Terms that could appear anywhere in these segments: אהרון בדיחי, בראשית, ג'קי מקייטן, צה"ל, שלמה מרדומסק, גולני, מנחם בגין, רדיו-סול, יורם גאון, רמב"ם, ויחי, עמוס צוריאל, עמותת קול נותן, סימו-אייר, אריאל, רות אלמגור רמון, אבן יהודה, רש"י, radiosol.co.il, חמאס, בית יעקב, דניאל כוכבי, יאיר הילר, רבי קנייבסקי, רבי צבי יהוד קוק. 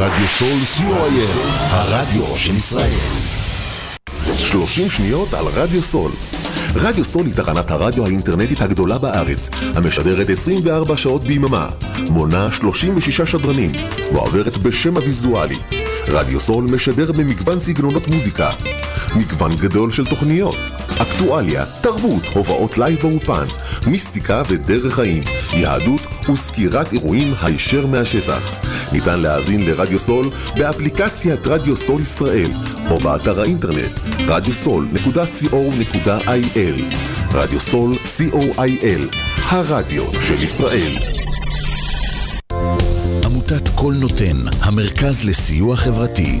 רדיו-סול סימו-אייר, הרדיו של ישראל. 30 שניות על רדיו-סול. רדיו-סול היא תחנת הרדיו האינטרנטית הגדולה בארץ, המשדרת 24 שעות ביממה, מונה 36 שדרנים, מועברת בשם הוויזואלי. רדיו-סול משדר במגוון סגנונות מוזיקה, מגוון גדול של תוכניות, אקטואליה, תרבות, הובאות לייב באופן, מיסטיקה ודרך חיים, יהדות וסקירת אירועים הישר מהשטח. ניתן להאזין לרדיו-סול באפליקציית רדיו-סול ישראל או באתר האינטרנט radiosol.co.il. רדיו-סול co.il, הרדיו של ישראל. עמותת קול נותן, המרכז לסיוע חברתי.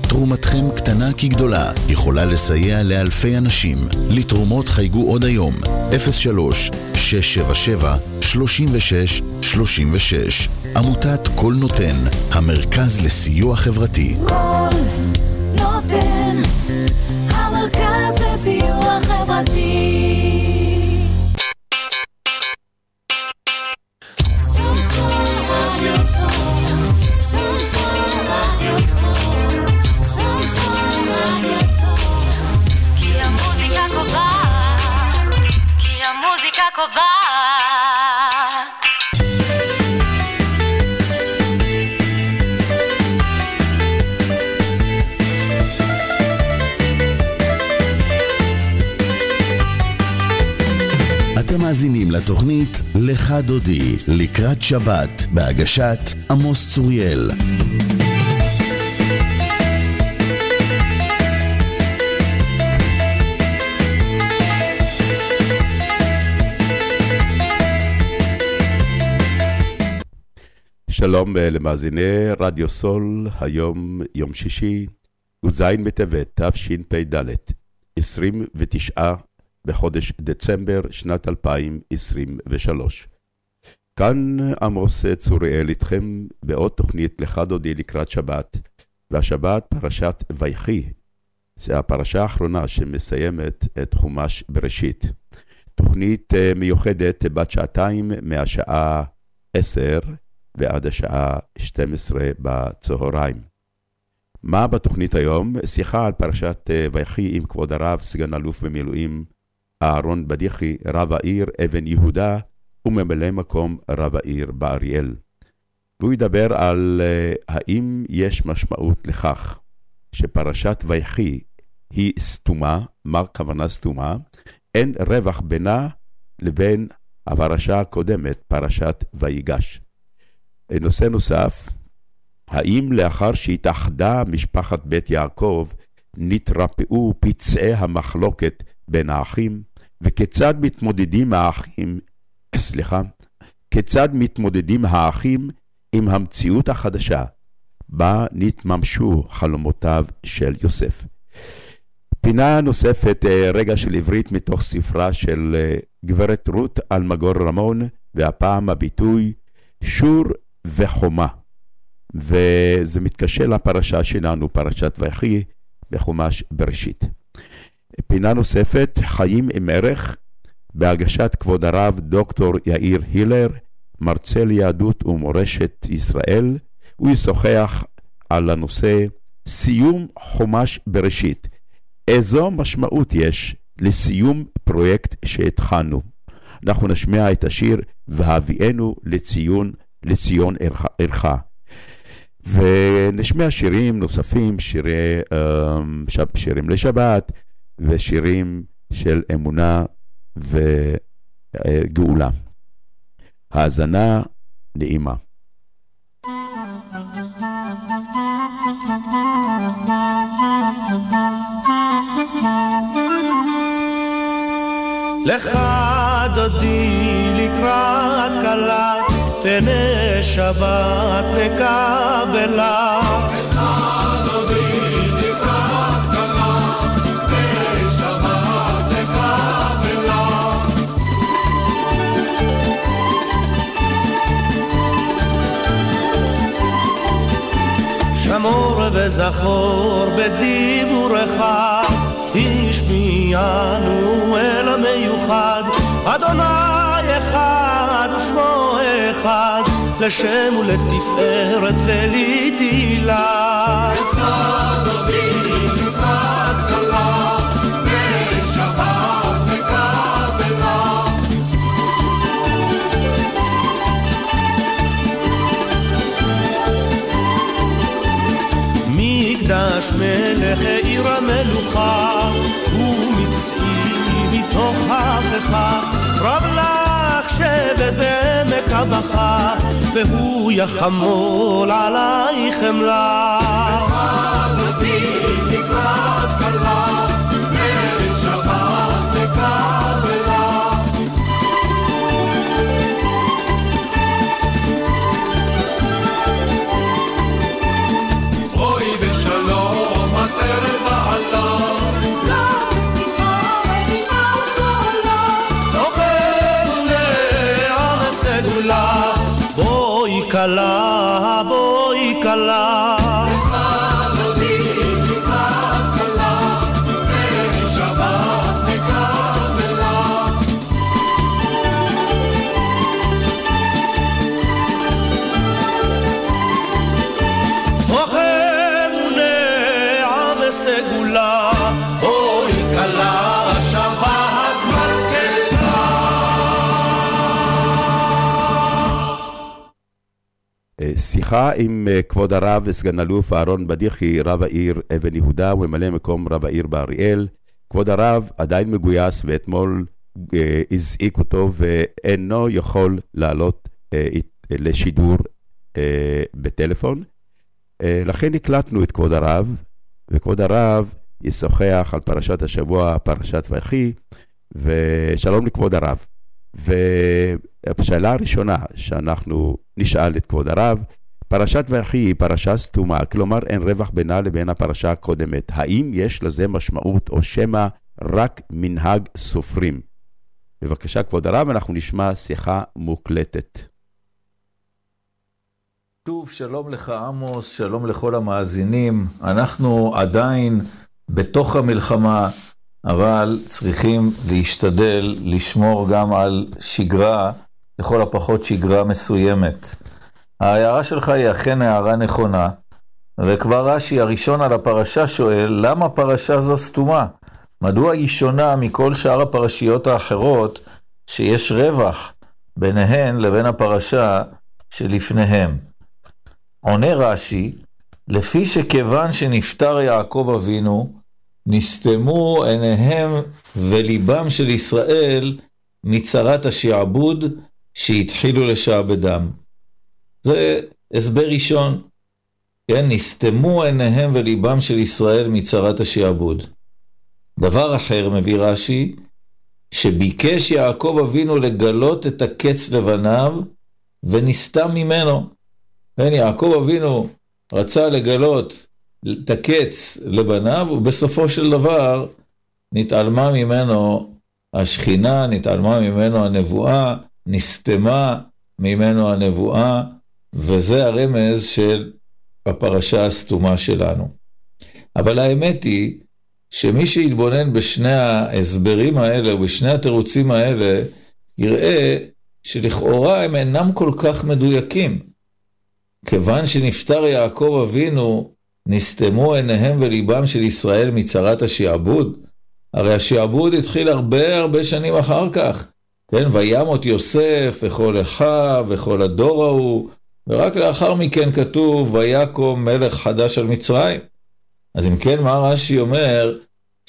תרומתכם קטנה כגדולה, יכולה לסייע לאלפי אנשים. לתרומות חייגו עוד היום, 03-677-3636. עמותת קול נותן, המרכז לסיוע חברתי. קול נותן, המרכז לסיוע חברתי. אתם מאזינים לתוכנית לך דודי, לקראת שבת, בהגשת עמוס צוריאל. שלום למאזיני רדיו סול, היום יום שישי, י"ז בטבת, תשפ"ד, 29 בחודש דצמבר שנת 2023. כאן עמוס צוריאל איתכם בעוד תוכנית לך דודי לקראת שבת, והשבת פרשת ויחי, זה הפרשה האחרונה שמסיימת את חומש בראשית. תוכנית מיוחדת בת שעתיים מהשעה 10 ועד השעה 12 בצהריים. מה בתוכנית היום? שיחה על פרשת ויחי עם כבוד הרב סגן אלוף במילואים אהרון בדיחי, רב העיר אבן יהודה וממלא מקום רב העיר באריאל. והוא ידבר על האם יש משמעות לכך שפרשת ויחי היא סתומה, מה כוונה סתומה? אין רווח בינה לבין הפרשה הקודמת, פרשת ויגש. נושא נוסף, האם לאחר שהתאחדה משפחת בית יעקב נתרפאו פצעי המחלוקת בין האחים, וכיצד מתמודדים האחים, כיצד מתמודדים האחים עם המציאות החדשה בה נתממשו חלומותיו של יוסף. פינה נוספת, רגע של עברית מתוך ספרה של גברת רות אלמגור רמון, והפעם הביטוי שור וחומה, וזה מתקשר לפרשה שלנו, פרשת ויחי בחומש בראשית. פינה נוספת, חיים עם ערך, בהגשת כבוד הרב דוקטור יאיר הילר, מרצה ליהדות ומורשת ישראל. הוא ישוחח על הנושא סיום חומש בראשית, איזו משמעות יש לסיום פרויקט שהתחלנו. אנחנו נשמע את השיר והביאנו לציון ערך, ונשמע שירים נוספים, שירים לשבת ושירים של אמונה וגאולה. האזנה נעימה. לך דודי לקראת קלה, תנה שבת תקבלה. לך דודי לקראת קלה, תנה שבת תקבלה. אמור וזכור בדיבורך השמיענו אל המיוחד אדוני אחד ושמו אחד לשם ולתפארת ולתהילה אחד אבינו אחד גדולה ושבת וכבלה מקדש מלך עיר המלוכה ומצאים מתוך ההפכה רב לך שבט בעמק הבכה והוא יחמול עלייך חמלה אחד אבינו אחד גדולה ושבת וכבלה קלה, בואי קלה אחד אבינו אחד גדולה ושבת וכבלה אוכל ונעם וסגולה בואי קלה שבת שיחה עם כבוד הרב וסגן אלוף אהרון בדיחי, רב העיר אבן יהודה וממלא מקום רב העיר באריאל. כבוד הרב עדיין מגויס ואתמול הזעיק אותו ואינו יכול לעלות לשידור בטלפון. לכן הקלטנו את כבוד הרב, וכבוד הרב ישוחח על פרשת השבוע, פרשת ויחי, ושלום לכבוד הרב. והשאלה הראשונה שאנחנו נשאל את כבוד הרב, פרשת ויחי היא פרשה סתומה, כלומר אין רווח בינה לבין הפרשה הקודמת. האם יש לזה משמעות או שמא רק מנהג סופרים? בבקשה כבוד הרב, אנחנו נשמע שיחה מוקלטת. שוב שלום לך עמוס, שלום לכל המאזינים. אנחנו עדיין בתוך המלחמה, אבל צריכים להשתדל לשמור גם על שגרה, לכל הפחות שגרה מסוימת. ההערה שלך היא אכן הערה נכונה, וכבר רש"י הראשון על הפרשה שואל, למה פרשה זו סתומה? מדוע היא שונה מכל שאר הפרשיות האחרות שיש רווח ביניהן לבין הפרשה שלפניהם? עונה רש"י, לפי שכיוון שנפטר יעקב אבינו, נסתמו עיניהם וליבם של ישראל מצרת השעבוד שהתחילו לשעבדם. זה הסבר ראשון. כן, נסתמו עיניהם וליבם של ישראל מצרת השעבוד. דבר אחר מביא רש"י, שביקש יעקב אבינו לגלות את הקץ לבניו ונסתם ממנו. כן, יעקב אבינו רצה לגלות תקץ לבניו, ובסופו של דבר נתעלמה ממנו השכינה, נתעלמה ממנו הנבואה, נסתמה ממנו הנבואה, וזה הרמז של הפרשה הסתומה שלנו. אבל האמת היא שמי שיתבונן בשני ההסברים האלה, בשני התירוצים האלה, יראה שלכאורה הם אינם כל כך מדויקים. כיוון שנפטר יעקב אבינו, נסתמו עיניהם וליבם של ישראל מצרת השעבוד. הרי השעבוד התחיל הרבה שנים אחר כך. כן, וימות יוסף וכל אחיו וכל הדור ההוא, ורק לאחר מכן כתוב ויקום מלך חדש על מצרים. אז אם כן, מה רש"י אומר?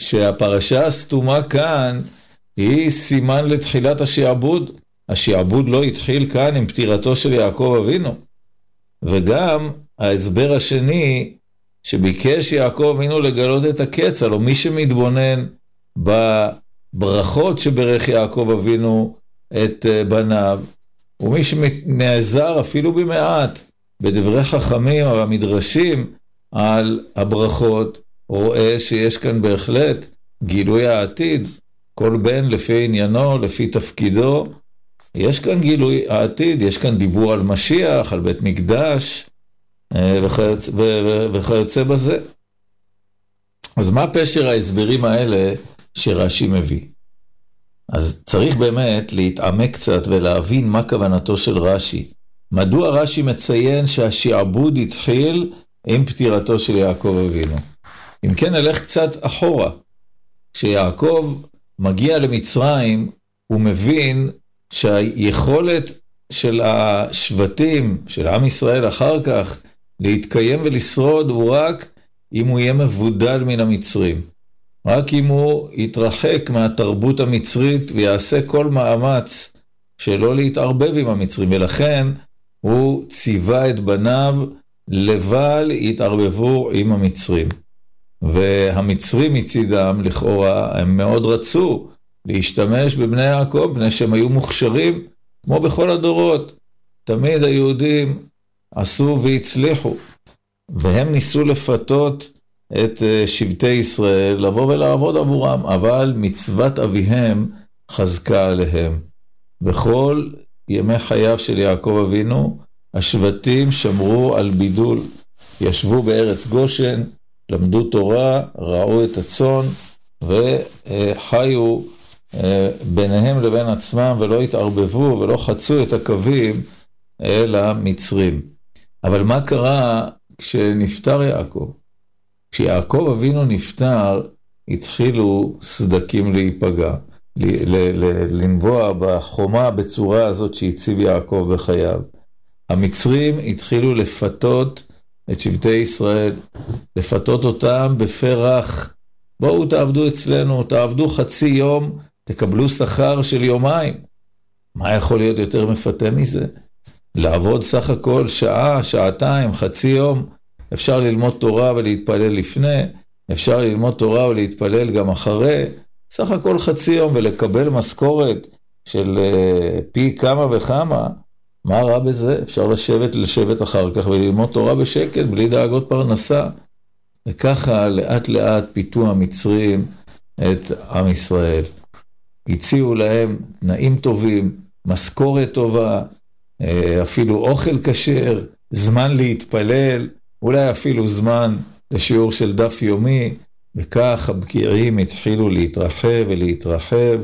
שהפרשה הסתומה כאן היא סימן לתחילת השעבוד. השעבוד לא התחיל כאן עם פטירתו של יעקב אבינו. וגם ההסבר השני, שביקש יעקב אבינו לגלות את הקץ, הלא מי שמתבונן בברכות שברך יעקב אבינו את בניו, ומי שנעזר אפילו במעט בדברי חכמים או המדרשים על הברכות, רואה שיש כאן בהחלט גילוי העתיד, כל בן לפי עניינו, לפי תפקידו, יש כאן גילוי העתיד, יש כאן דיבור על משיח, על בית מקדש, וכיוצא בזה. אז מה פשר ההסברים האלה שרש"י מביא? אז צריך באמת להתעמק קצת ולהבין מה כוונתו של רש"י. מדוע רש"י מציין שהשעבוד התחיל עם פטירתו של יעקב אבינו? אם כן, נלך קצת אחורה. כשיעקב מגיע למצרים, הוא מבין שהיכולת של השבטים, של עם ישראל אחר כך, להתקיים ולשרוד, הוא רק אם הוא יהיה מבודל מן המצרים. רק אם הוא יתרחק מהתרבות המצרית ויעשה כל מאמץ שלא להתערבב עם המצרים. ולכן הוא ציווה את בניו לבל יתערבבו עם המצרים. והמצרים מצידם לכאורה הם מאוד רצו להשתמש בבני יעקב, בני שהם היו מוכשרים כמו בכל הדורות. תמיד היהודים עשו והצליחו, והם ניסו לפתות את שבטי ישראל לבוא ולעבוד עבורם, אבל מצוות אביהם חזקה עליהם. בכל ימי חייו של יעקב אבינו, השבטים שמרו על בידול, ישבו בארץ גושן, למדו תורה, ראו את הצאן, וחיו ביניהם לבין עצמם, ולא התערבבו ולא חצו את הקווים אל המצרים. אבל מה קרה כשנפטר יעקב? כשיעקב אבינו נפטר, התחילו סדקים להיפגע, לנבוע בחומה בצורה הזאת שהציב יעקב בחייו. המצרים התחילו לפתות את שבטי ישראל, לפתות אותם בפרח. בואו תעבדו אצלנו, תעבדו חצי יום, תקבלו שכר של יומיים. מה יכול להיות יותר מפתה מזה? לעבוד סך הכל שעה, שעתיים, חצי יום. אפשר ללמוד תורה ולהתפלל לפני, אפשר ללמוד תורה ולהתפלל גם אחרי, סך הכל חצי יום, ולקבל משכורת של פי כמה וכמה. מה רע בזה? אפשר לשבת אחר כך וללמוד תורה בשקט, בלי דאגות פרנסה. וככה לאט לאט פיתו המצרים את עם ישראל. הציעו להם תנאים טובים, משכורת טובה, אפילו אוכל כשר, זמן להתפלל, אולי אפילו זמן לשיעור של דף יומי, וכך הבקיעים התחילו להתרחב ולהתרחב,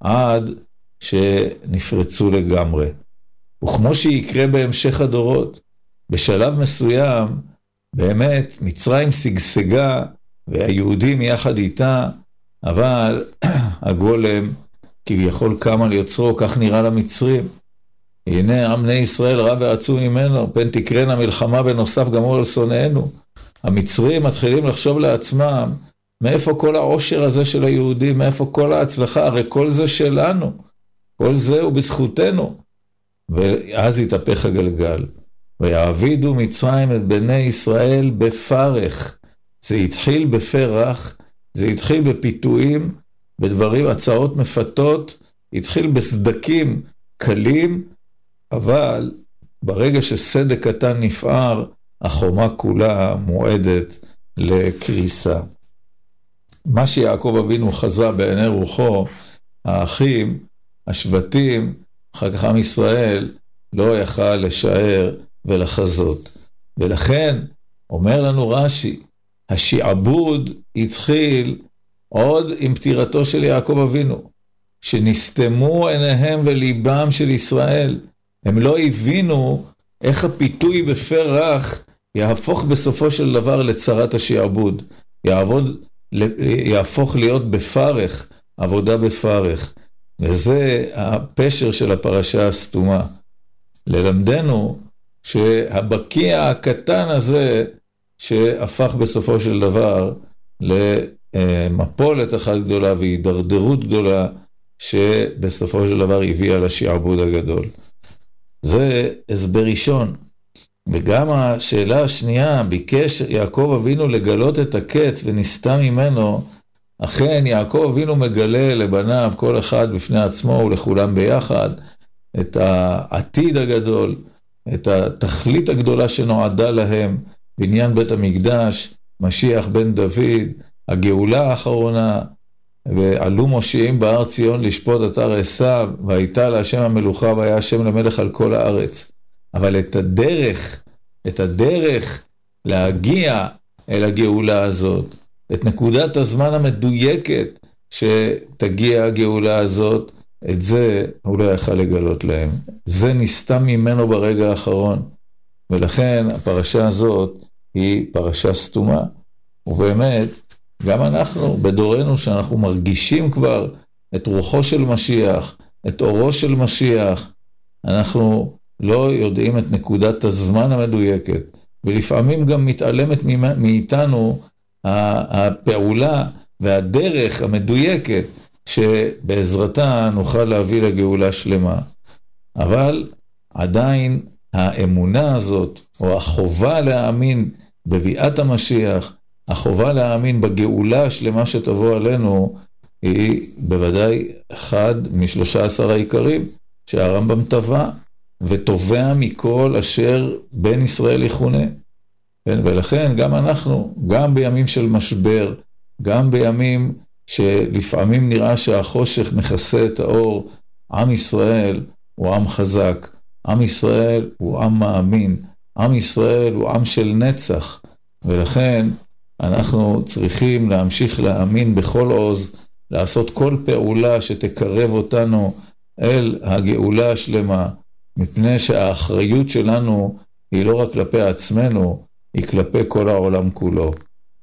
עד שנפרצו לגמרי. וכמו שיקרה בהמשך הדורות, בשלב מסוים, באמת מצרים סגסגה, והיהודים יחד איתה, אבל הגולם כביכול קם על יוצרו, כך נראה למצרים. הנה, עם בני ישראל רב ועצום ממנו, פן תקרנה מלחמה ונוסף גם על שונאינו. המצרים מתחילים לחשוב לעצמם, מאיפה כל העושר הזה של היהודים, מאיפה כל ההצלחה, הרי כל זה שלנו, כל זה הוא בזכותנו. ואז יתהפך הגלגל. ויעבידו מצרים את בני ישראל בפרך. זה התחיל בפרח, זה התחיל בפיתויים, בדברים, הצעות מפתות, התחיל בסדקים קלים, אבל ברגע שסדק קטן נפער, החומה כולה מועדת לקריסה. מה שיעקב אבינו חזה בעיני רוחו, האחים, השבטים, אחר כך עם ישראל, לא יכל לשער ולחזות. ולכן אומר לנו רש"י, השעבוד התחיל עוד עם פטירתו של יעקב אבינו, שנסתמו עיניהם וליבם של ישראל. הם לא הבינו איך הפיתוי בפרח יהפוך בסופו של דבר לצרת השעבוד. יהפוך להיות בפרך, עבודה בפרך. וזה הפשר של הפרשה הסתומה. ללמדנו שהבקיע הקטן הזה שהפך בסופו של דבר למפולת אחת גדולה והידרדרות גדולה שבסופו של דבר הביאה לשעבוד הגדול. זה הסבר ראשון. וגם השאלה השנייה, ביקש יעקב אבינו לגלות את הקץ ונסתה ממנו. אכן יעקב אבינו מגלה לבניו, כל אחד בפני עצמו ולכולם ביחד, את העתיד הגדול, את התכלית הגדולה שנועדה להם, בניין בית המקדש, משיח בן דוד, הגאולה האחרונה, ועלו מושיעים בהר ציון לשפוט אתר עשיו, והייתה להשם המלוכה והיה השם למלך על כל הארץ. אבל את הדרך את הדרך להגיע אל הגאולה הזאת, את נקודת הזמן המדויקת שתגיע הגאולה הזאת, את זה הוא לא יכל לגלות להם. זה נסתם ממנו ברגע האחרון, ולכן הפרשה הזאת היא פרשה סתומה. ובאמת, גם אנחנו בדורנו שאנחנו מרגישים כבר את רוחו של משיח, את אורו של משיח, אנחנו לא יודעים את נקודת הזמן המדויקת, ולפעמים גם מתעלמת מאיתנו הפעולה והדרך המדויקת שבעזרתה נוכל להביא לגאולה שלמה. אבל עדיין האמונה הזאת, או החובה להאמין בביאת המשיח, החובה להאמין בגאולה השלמה שתבוא עלינו, היא בוודאי אחד מ13 העיקרים שהרמב"ם טבע, וטובע מכל אשר בן ישראל יכונה. ולכן גם אנחנו, גם בימים של משבר, גם בימים שלפעמים נראה שהחושך מכסה את האור, עם ישראל הוא עם חזק, עם ישראל הוא עם מאמין, עם ישראל הוא עם של נצח, ולכן אנחנו צריכים להמשיך להאמין בכל עוז, לעשות כל פעולה שתקרב אותנו אל הגאולה השלמה, מפני שהאחריות שלנו היא לא רק כלפי עצמנו, היא כלפי כל העולם כולו.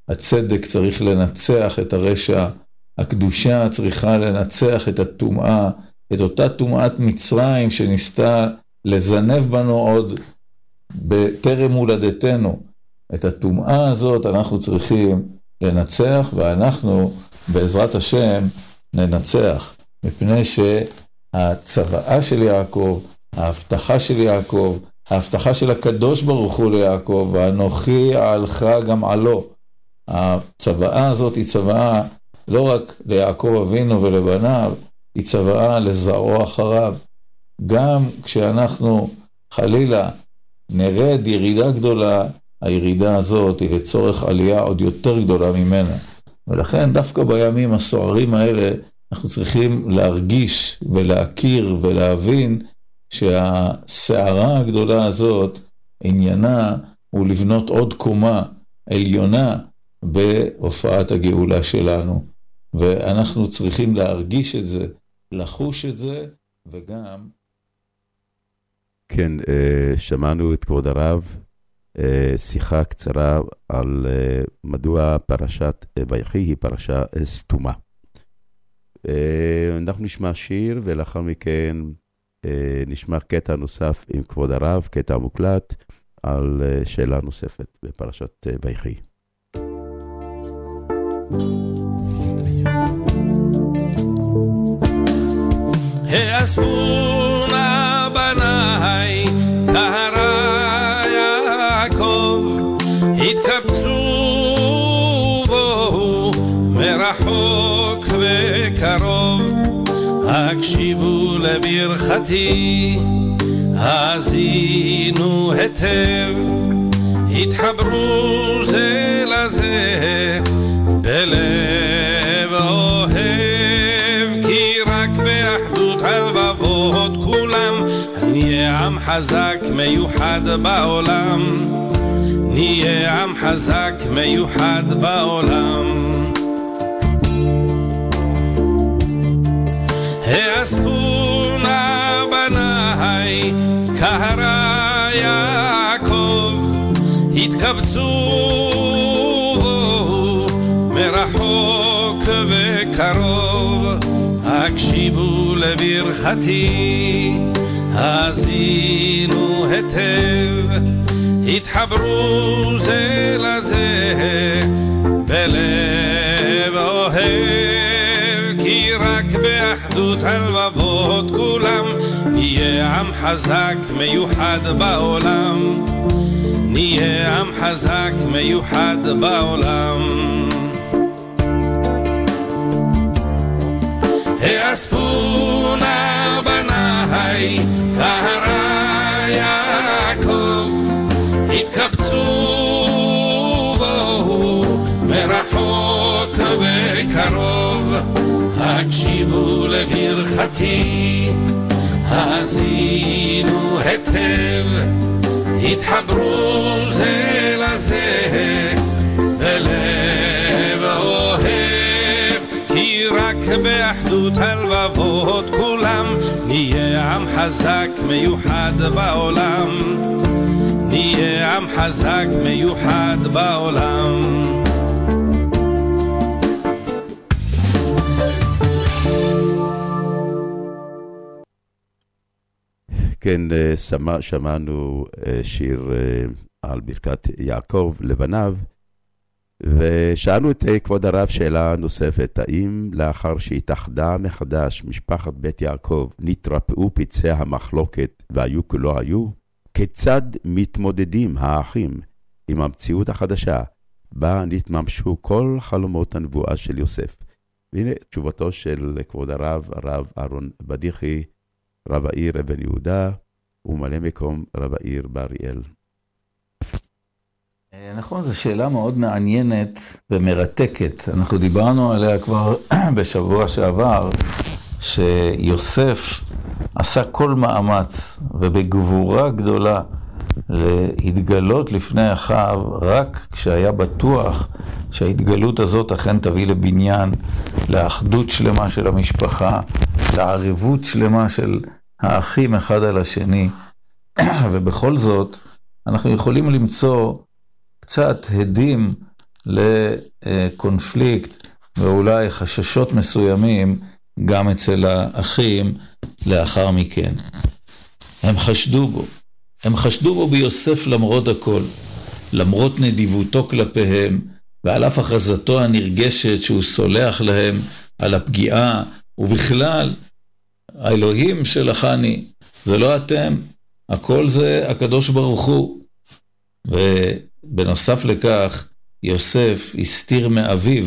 הצדק צריך לנצח את הרשע, הקדושה צריכה לנצח את הטומאה, את אותה טומאת מצרים שניסתה לזנב בנו עוד בטרם הולדתנו. את הטומאה הזאת אנחנו צריכים לנצח, ואנחנו בעזרת השם ננצח, מפני שהצוואה של יעקב, ההבטחה של יעקב, ההבטחה של הקדוש ברוך הוא ליעקב, ואנוכי אהלך גם עלו. הצוואה הזאת היא צוואה לא רק ליעקב אבינו ולבניו, היא צוואה לזרעו אחריו. גם כשאנחנו חלילה נרד ירידה גדולה, הירידה הזאת היא לצורך עלייה עוד יותר גדולה ממנה. ולכן דווקא בימים הסוערים האלה אנחנו צריכים להרגיש ולהכיר ולהבין שהסערה הגדולה הזאת עניינה הוא לבנות עוד קומה עליונה בהופעת הגאולה שלנו. ואנחנו צריכים להרגיש את זה, לחוש את זה, וגם... כן, שמענו את כבוד הרב, שיחה קצרה על מדוע פרשת ויחי היא פרשה סתומה. אנחנו נשמע שיר, ולאחר מכן נשמע קטע נוסף עם כבוד הרב, קטע מוקלט, על שאלה נוספת בפרשת ויחי. הסעו נא בניי כהרע יעקב, התקבצו בו מרחוק וקרוב, הקשיבו לברכתי, האזינו היטב, התחברו זה לזה בלב אוהב, כי רק באחדות הלבבות כולם נהיה עם חזק מיוחד בעולם, נהיה עם חזק מיוחד בעולם. האספו נא בניי כהרע יעקב, התקבצו רחוק וקרוב, הקשיבו לברכתי, האזינו היטב, התחברו זה לזה בלב אוהב, כי רק באחדות הלבבות כולם נהיה עם חזק מיוחד בעולם, נהיה עם חזק מיוחד בעולם. האספו נא בניי כהרע יעקב, התקבצו בו מרחוק וקרוב, הקשיבו לברכתי, האזינו היטב, התחברו חזק מיוחד בעולם, נהיה עם חזק מיוחד בעולם. כן, שמענו שיר על ברכת יעקב לבניו, ושאלנו את כבוד הרב שאלה נוספת, האם לאחר שהתאחדה מחדש משפחת בית יעקב נתרפאו פצעי המחלוקת והיו כלא היו, כיצד מתמודדים האחים עם המציאות החדשה בה נתממשו כל חלומות הנבואה של יוסף? והנה תשובתו של כבוד הרב, הרב אהרון בדיחי, רב העיר אבן יהודה ומלא מקום רב העיר באריאל. נכון, זו שאלה מאוד מעניינת ומרתקת. אנחנו דיברנו עליה כבר בשבוע שעבר, שיוסף עשה כל מאמץ ובגבורה גדולה להתגלות לפני אחיו, רק כשהיה בטוח שההתגלות הזאת אכן תביא לבניין, לאחדות שלמה של המשפחה, לערבות שלמה של האחים אחד על השני. ובכל זאת אנחנו יכולים למצוא קצת הדים לקונפליקט ואולי חששות מסוימים גם אצל האחים לאחר מכן. הם חשדו בו ביוסף למרות הכל, למרות נדיבותו כלפיהם ועל אף החזתו הנרגשת שהוא סולח להם על הפגיעה. ובכלל, האלוהים שלך אני, זה לא אתם, הכל זה הקדוש ברוך הוא. ובנוסף לכך, יוסף הסתיר מאביו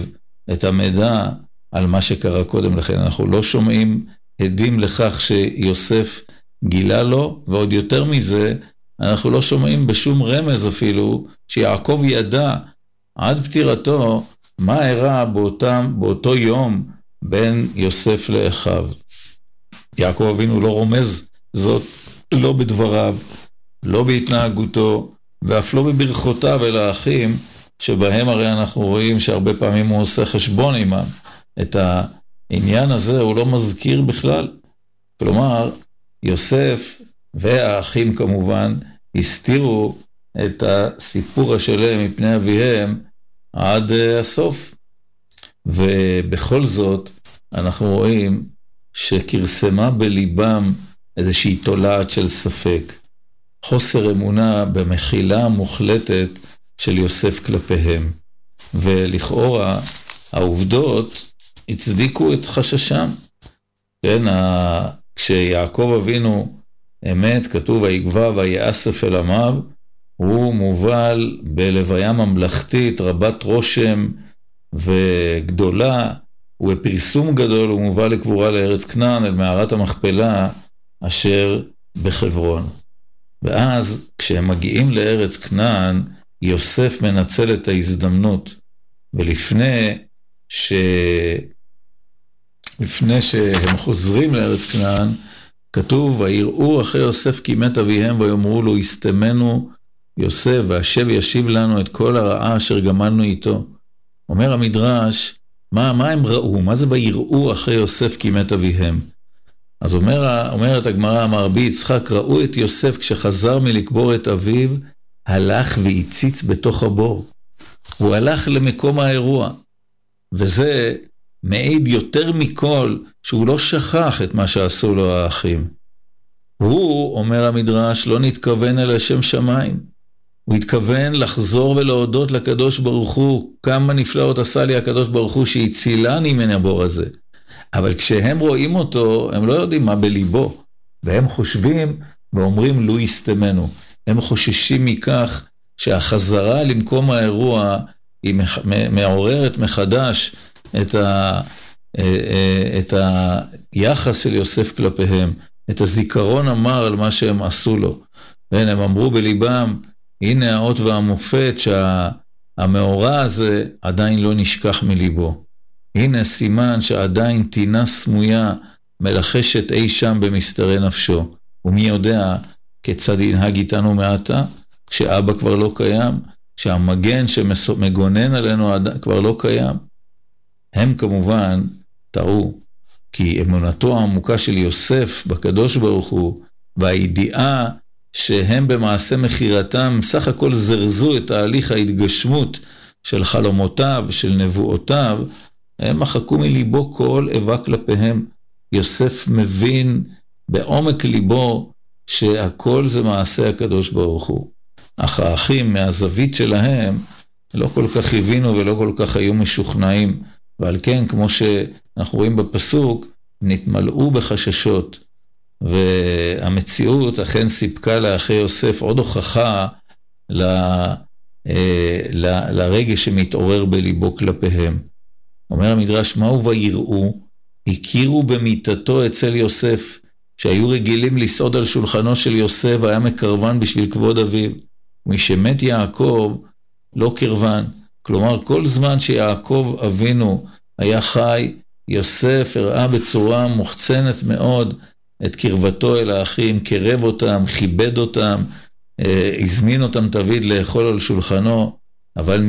את המידע על מה שקרה קודם לכן. אנחנו לא שומעים עדים לכך שיוסף גילה לו, ועוד יותר מזה, אנחנו לא שומעים בשום רמז אפילו שיעקב ידע עד פטירתו מה הרע באותו יום בין יוסף לאחיו. יעקב אבינו לא רומז זאת לא בדבריו, לא בהתנהגותו, ואף לא בברכותיו אל האחים, שבהם הרי אנחנו רואים שהרבה פעמים הוא עושה חשבון עימם. את העניין הזה הוא לא מזכיר בכלל. כלומר, יוסף והאחים כמובן הסתירו את הסיפור השלם מפני אביהם עד הסוף. ובכל זאת אנחנו רואים שכרסמה בליבם איזושהי תולעת של ספק, חוסר אמונה במחילה מוחלטת של יוסף כלפיהם, ולכאורה העובדות הצדיקו את חששם. כן, כשיעקב אבינו אמת, כתוב ויגבע ויאסף אל עמיו, הוא מובל בלוויה ממלכתית רבת רושם וגדולה, ובפרסום גדול הוא מובל לקבורה לארץ כנען, אל מערת המכפלה אשר בחברון. ואז כשהם מגיעים לארץ כנען, יוסף מנצל את ההזדמנות, ולפני שהם חוזרים לארץ כנען, כתוב ויראו אחרי יוסף כי מת אביהם ויאמרו לו הסתמנו יוסף והשב ישיב לנו את כל הרעה אשר גמלנו איתו. אומר המדרש, מה הם ראו? מה זה ויראו אחרי יוסף כי מת אביהם? אז אומרת הגמרא, אמר רבי יצחק, ראו את יוסף כשחזר מלקבור את אביו, הלך והציץ בתוך הבור. הוא הלך למקום האירוע, וזה מעיד יותר מכל שהוא לא שכח את מה שעשו לו האחים. הוא, אומר המדרש, לא נתכוון אל השם שמיים. הוא התכוון לחזור ולהודות לקדוש ברוך הוא, כמה נפלאות עשה לי הקדוש ברוך הוא שהצילני מן הבור הזה. אבל כשהם רואים אותו, הם לא יודעים מה בליבו, והם חושבים ואומרים לו הסתמנו. הם חוששים מכך שהחזרה למקום האירוע היא מעוררת מחדש את היחס של יוסף כלפיהם, את הזיכרון המר על מה שהם עשו לו. והם אמרו בליבם, הנה האות והמופת שהמאורע הזה עדיין לא נשכח מליבו. הנה סימן שעדיין טינה סמויה מלחשת אי שם במסתרי נפשו. ומי יודע כיצד ינהג איתנו מעתה, כשאבא כבר לא קיים, כשהמגן שמגונן עלינו כבר לא קיים. הם כמובן טעו, כי אמונתו העמוקה של יוסף בקדוש ברוך הוא, והידיעה שהם במעשה מחירתם סך הכל זרזו את תהליך ההתגשמות של חלומותיו, של נבואותיו, הם מחקו מליבו כל אבק כלפיהם. יוסף מבין בעומק ליבו שהכל זה מעשה הקדוש ברוך הוא. אך האחים מהזווית שלהם לא כל כך הבינו ולא כל כך היו משוכנעים, ועל כן כמו שאנחנו רואים בפסוק, נתמלאו בחששות, והמציאות אכן סיפקה לאחי יוסף עוד הוכחה לרגש שמתעורר בליבו כלפיהם. אומר המדרש, מהו ויראו? הכירו במיטתו אצל יוסף, שהיו רגילים לסעוד על שולחנו של יוסף, היה מקרבן בשביל כבוד אביו. משמת יעקב לא קרבן. כלומר, כל זמן שיעקב אבינו היה חי, יוסף הראה בצורה מוחצנת מאוד את קרבתו אל האחים, קרב אותם, כיבד אותם, הזמין אותם תמיד לאכול על שולחנו, אבל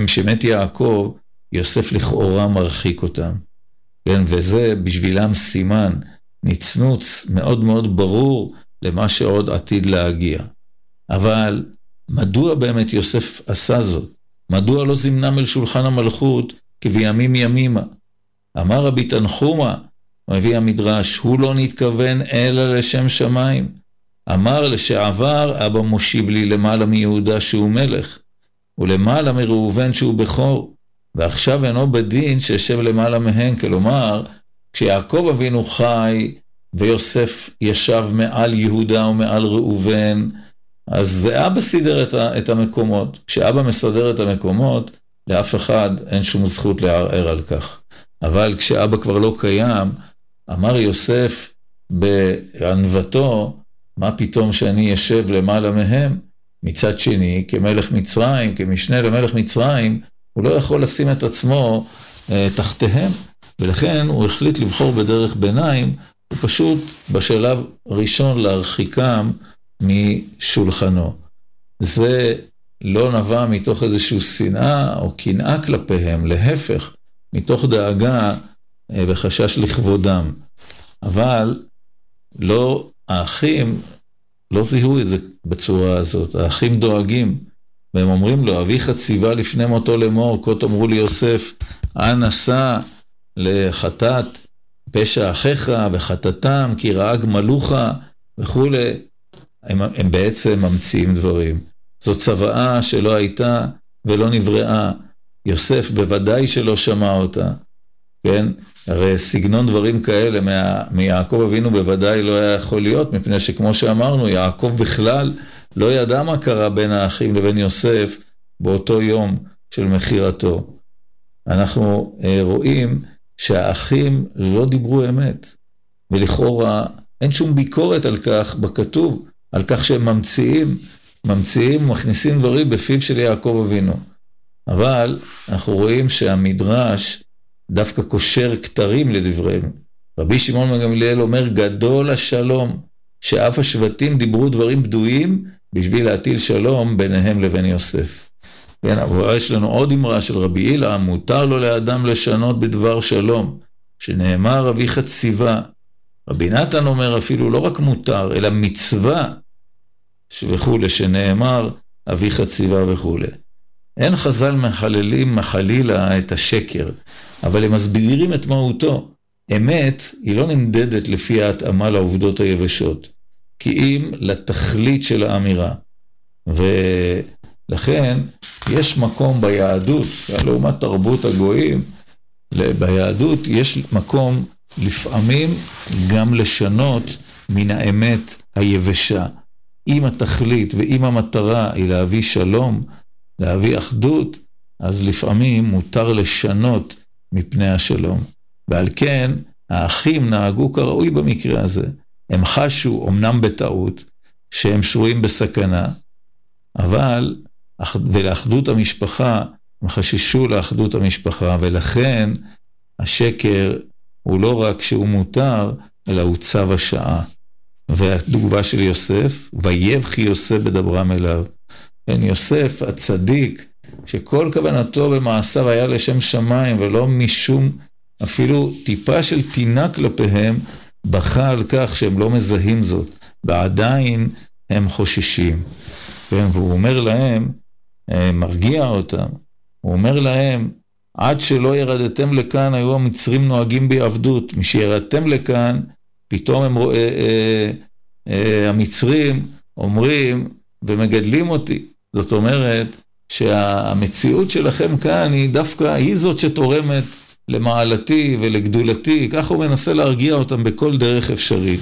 משמת יעקב, יוסף לכאורה מרחיק אותם. כן, וזה בשבילם סימן, נצנוץ מאוד מאוד ברור למה שעוד עתיד להגיע. אבל מדוע באמת יוסף עשה זאת? מדוע לא זימנם אל שולחן המלכות כבימים ימימה? אמר רבי תנחומה, מביא המדרש, הוא לא נתכוון אלא לשם שמיים. אמר לשעבר, אבא מושיב לי למעלה מיהודה שהוא מלך, ולמעלה מראובן שהוא בכור, ועכשיו אינו בדין שישב למעלה מהן. כלומר, כשיעקב אבינו חי ויוסף ישב מעל יהודה ומעל ראובן, אז זה אבא סידר את המקומות. כשאבא מסדר את המקומות, לאף אחד אין שום זכות לערער על כך. אבל כשאבא כבר לא קיים, אמר יוסף בענוותו, מה פתאום שאני אשב למעלה מהם? מצד שני, כמלך מצרים, כמשנה למלך מצרים, הוא לא יכול לשים את עצמו תחתיהם, ולכן הוא החליט לבחור בדרך ביניים, הוא פשוט בשלב ראשון להרחיקם משולחנו. זה לא נבע מתוך איזשהו שנאה או קנאה כלפיהם, להפך, מתוך דאגה וחשש לכבודם. אבל לא, האחים לא זיהו את זה בצורה הזאת. האחים דואגים, והם אומרים לו, אביך ציווה לפני מותו לאמור, כה תאמרו לי יוסף, אנא סע לחטאת פשע אחיך וחטאתם, כי ראה גמלוך וכו'. הם בעצם ממציאים דברים. זו צוואה שלא הייתה ולא נבראה. יוסף בוודאי שלא שמע אותה. כן? הרי סגנון דברים כאלה מיעקב אבינו בוודאי לא היה יכול להיות, מפני שכמו שאמרנו, יעקב בכלל לא ידע מה קרה בין האחים לבין יוסף באותו יום של מחירתו. אנחנו רואים שהאחים לא דיברו אמת, ולכאורה אין שום ביקורת על כך בכתוב, על כך שהם ממציאים ומכניסים דברים בפיו של יעקב אבינו. אבל אנחנו רואים שהמדרש דווקא קושר כתרים לדבריהם. רבי שמעון בן גמליאל אומר, גדול השלום, שאף השבטים דיברו דברים בדויים בשביל להטיל שלום ביניהם לבין יוסף. כן, אבל יש לנו עוד אמרה של רבי הילה, מותר לו לאדם לשנות בדבר שלום, שנאמר אביך ציווה. רבי נתן אומר אפילו לא רק מותר, אלא מצווה וכו', שנאמר אביך ציווה וכו'. אין חז"ל מחללים מחלילה את השקר, אבל הם מסבירים את מהותו. אמת היא לא נמדדת לפי ההתאמה לעובדות היבשות, כי אם לתכלית של האמירה. ולכן יש מקום ביהדות, לעומת תרבות הגויים, ביהדות יש מקום לפעמים גם לשנות מן האמת היבשה. אם התכלית ואם המטרה היא להביא שלום, להביא אחדות, אז לפעמים מותר לשנות מפני השלום. ועל כן, האחים נהגו כראוי במקרה הזה. הם חשו, אמנם בטעות, שהם שרויים בסכנה, אבל ולאחדות המשפחה, הם חששו לאחדות המשפחה, ולכן השקר הוא לא רק שהוא מותר, אלא הוא צו השעה. והתגובה של יוסף, ויבכי יוסף בדברם אליו. כן, יוסף הצדיק, שכל כוונתו במעשיו היה לשם שמיים, ולא משום אפילו טיפה של טינה כלפיהם, בכה על כך שהם לא מזהים זאת, ועדיין הם חוששים. והוא אומר להם, מרגיע אותם, הוא אומר להם, עד שלא ירדתם לכאן, היו המצרים נוהגים בעבדות. משירדתם לכאן, פתאום הם המצרים אומרים ומגדלים אותי. זאת אומרת שהמציאות שלכם כאן היא דווקא היא זאת שתורמת למעלתי ולגדולתי. כך הוא מנסה להרגיע אותם בכל דרך אפשרית.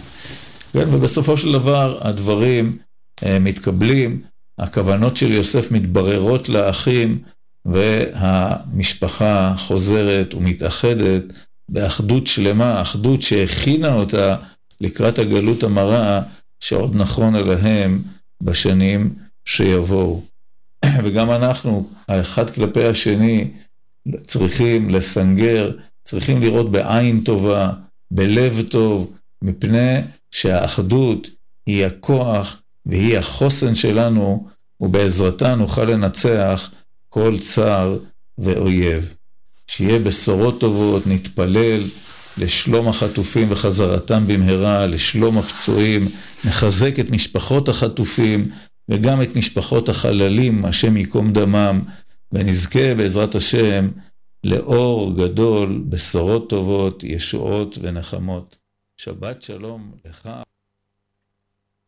כן? ובסופו של דבר הדברים מתקבלים, הכוונות של יוסף מתבררות לאחים, והמשפחה חוזרת ומתאחדת באחדות שלמה, אחדות שהכינה אותה לקראת הגלות המרה שעוד נכון עליהם בשנים שיבואו. וגם אנחנו, האחד כלפי השני, צריכים לסנגר, צריכים לראות בעין טובה, בלב טוב, מפני שהאחדות היא הכוח והיא החוסן שלנו, ובעזרתה נוכל לנצח כל צער ואויב. שיהיה בשורות טובות, נתפלל לשלום החטופים וחזרתם במהרה, לשלום הפצועים, נחזק את משפחות החטופים וגם את משפחות החללים, השם יקום דמם, ונזכה בעזרת השם לאור גדול, בשורות טובות, ישועות ונחמות. שבת שלום לך.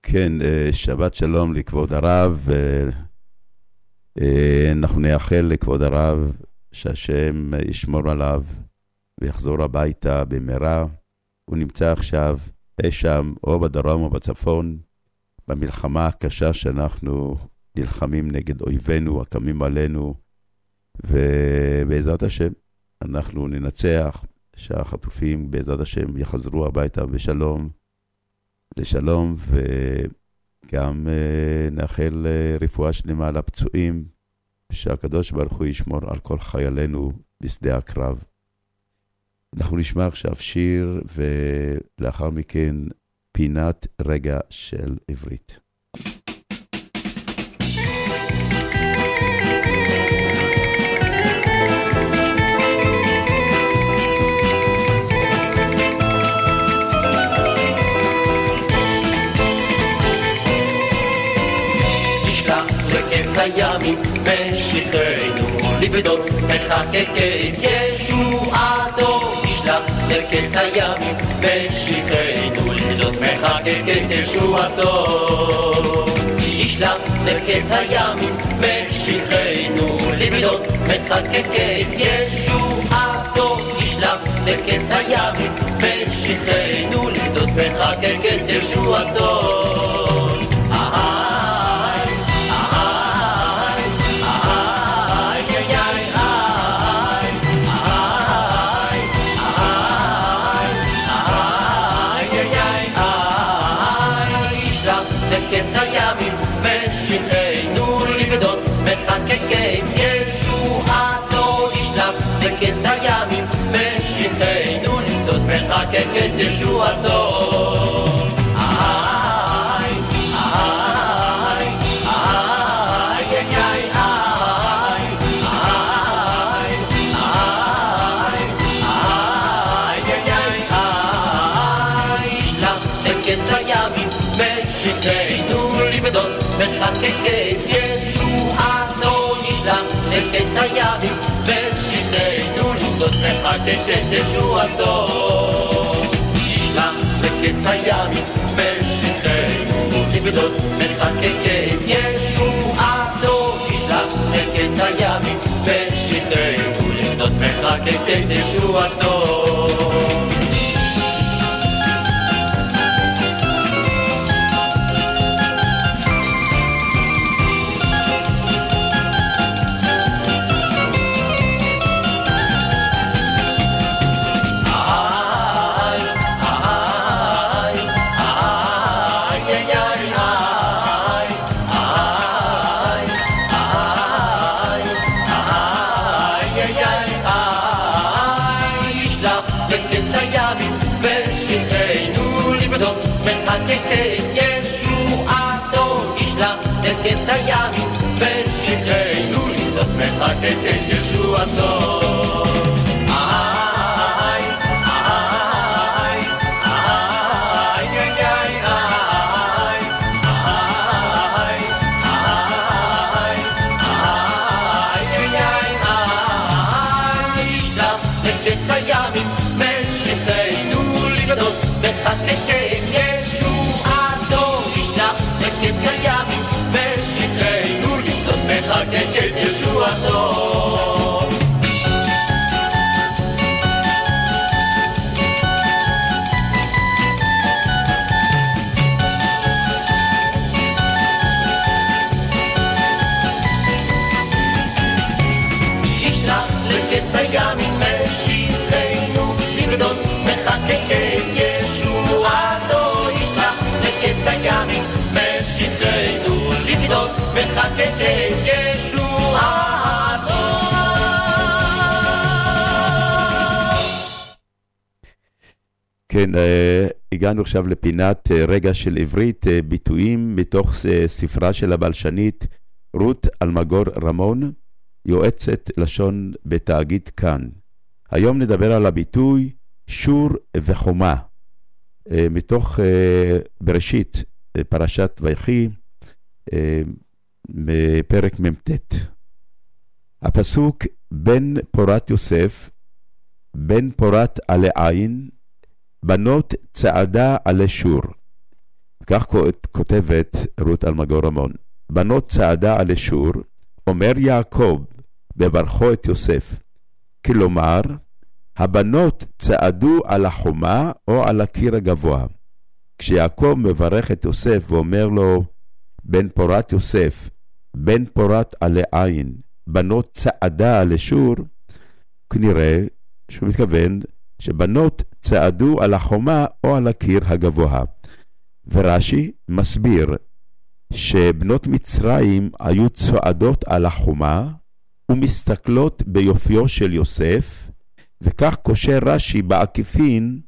כן, שבת שלום לכבוד הרב. אנחנו נאחל לכבוד הרב שהשם ישמור עליו ויחזור הביתה במהרה. הוא נמצא עכשיו אי שם או בדרום או בצפון במלחמה הקשה שאנחנו נלחמים נגד אויבינו הקמים עלינו, ובעזרת השם אנחנו ננצח, שהחטופים בעזרת השם יחזרו הביתה בשלום לשלום, וגם נאחל רפואה שלמה לפצועים, שהקדוש ברוך הוא ישמור על כל חיילינו בשדה הקרב. אנחנו נשמע עכשיו שיר ולאחר מכן פינת רגע של עברית. ימים בשכרנו לבדות לחקקת ישועתו, ישלח לרקץ הימים בשכרנו לבדות לחקקת ישועתו, ישלח לרקץ הימים בשכרנו לבדות לחקקת ישועתו, ישלח לרקץ הימים בשכרנו לבדות לחקקת ישועתו. que te juro a todo. ישלח לקץ הימים בשכרנו לבדות לחקקת ישועתו, ישלח לקץ הימים בשכרנו לבדות לחקקת ישועתו. Jesús a todos. Ay, חגגת ידועתו. ישלח לקצה גם עם משיחנו לגדות מחגגת ישועתו. ישלח לקצה גם עם משיחנו לגדות מחגגת ישועתו. כן, הגענו עכשיו לפינת רגע של עברית, ביטויים מתוך ספרה של הבלשנית רות אלמגור רמון, יועצת לשון בתאגיד כאן. היום נדבר על הביטוי שור וחומה, מתוך בראשית, פרשת ויחי, מפרק ממתת. הפסוק בן פורת יוסף, בן פורת עלי עין, בנות צעדה עלי שור. כך כותבת רות אלמגור רמון. בנות צעדה עלי שור, אומר יעקב בברכו את יוסף. כלומר, הבנות צעדו על החומה או על הקיר הגבוה. כשיעקב מברך את יוסף ואומר לו, בן פורת יוסף, בן פורת עלי עין, בנות צעדה עלי שור, כנראה שהוא מתכוון שבנות צעדו על החומה או על הקיר הגבוה. ורש"י מסביר שבנות מצרים היו צועדות על החומה ומסתכלות ביופיו של יוסף, וכך קושר רש"י בעקיפין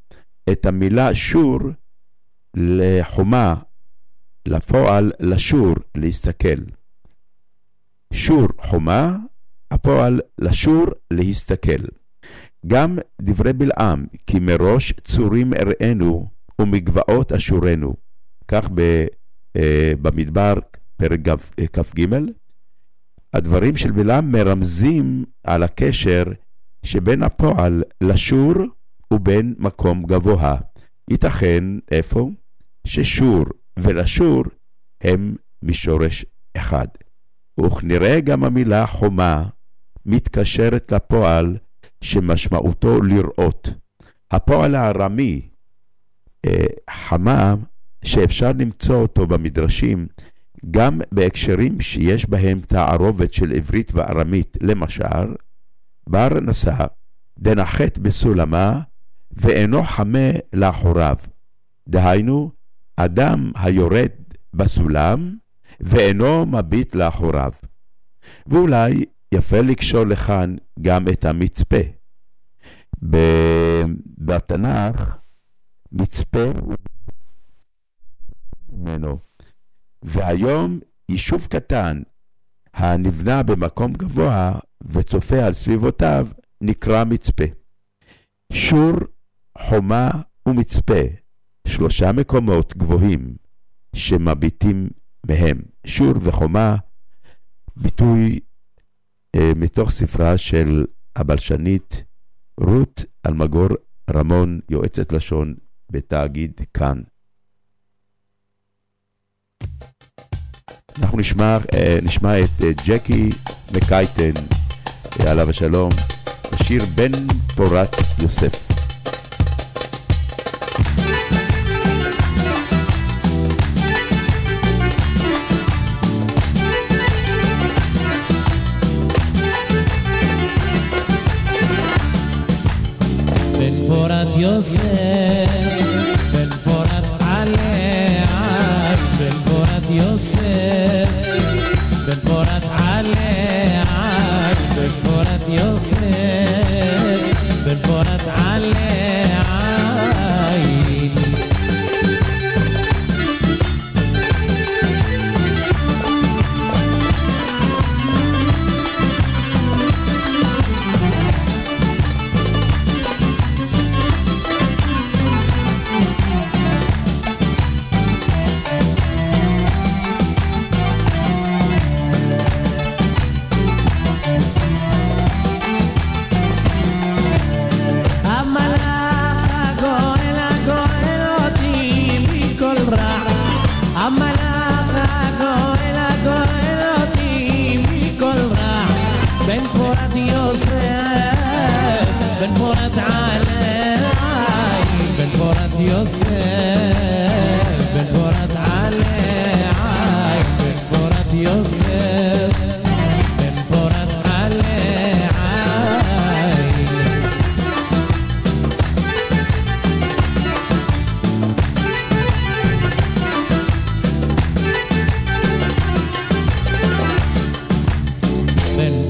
את המילה שור לחומה, לפועל לשור, להסתכל. שור חומה, הפועל לשור, להסתכל. גם דברי בלעם, כי מראש צורים אראנו ומגבעות אשורנו, כך במדבר פרק כף ג'. הדברים של בלעם מרמזים על הקשר שבין הפועל לשור ובין מקום גבוה. ייתכן איפה ששור ולשור הם משורש אחד, וכנראה גם המילה חומה מתקשרת לפועל שמשמעותו לראות. הפועל הארמי חמה, שאפשר למצוא אותו במדרשים גם בהקשרים שיש בהם תערובת של עברית וארמית, למשל בר נסע דנחת בסולמה ואינו חמה לאחוריו, דהיינו אדם היורד בסולם ואינו מביט לאחוריו. ואולי יפה לקשור לכאן גם את המצפה. בתנ"ך מצפה ממנו, והיום יישוב קטן הנבנה במקום גבוה וצופה על סביבותיו נקרא מצפה. שור, חומה ומצפה, שלושה מקומות גבוהים שמביטים מהם. שור וחומה, ביטוי מתוך ספרה של הבלשנית רות אלמגור רמון, יועצת לשון בתאגיד כאן. אנחנו נשמע את ג'קי מקייטן, עליו השלום, השיר בן פורת יוסף. בן פורת יוסף, בן פורת עלי עין, בן פורת יוסף, בן פורת עלי עין, בן פורת יוסף, בן פורת עלי עין.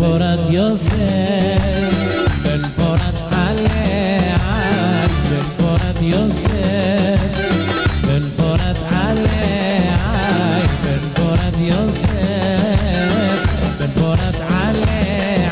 פורת יוסף, בן פורת עליה, בן פורת יוסף, בן פורת עליה, בן פורת יוסף, בן פורת עליה.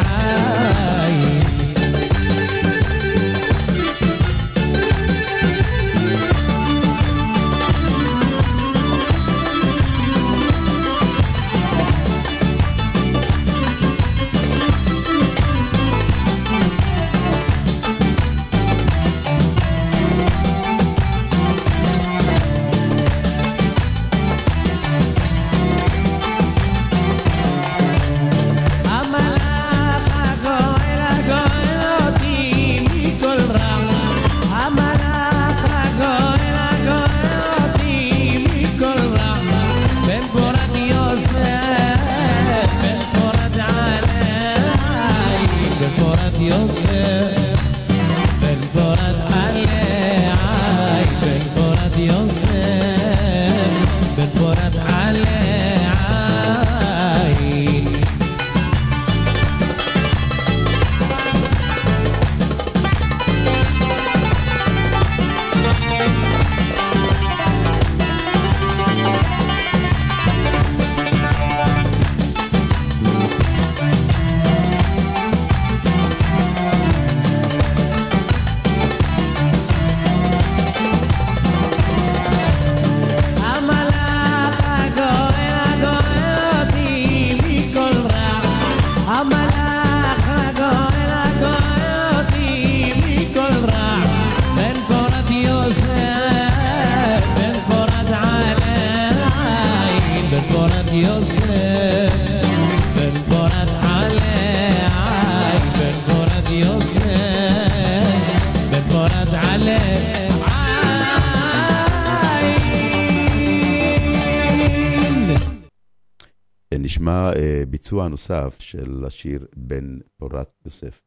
נשמע ביצוע נוסף של השיר בן פורת יוסף.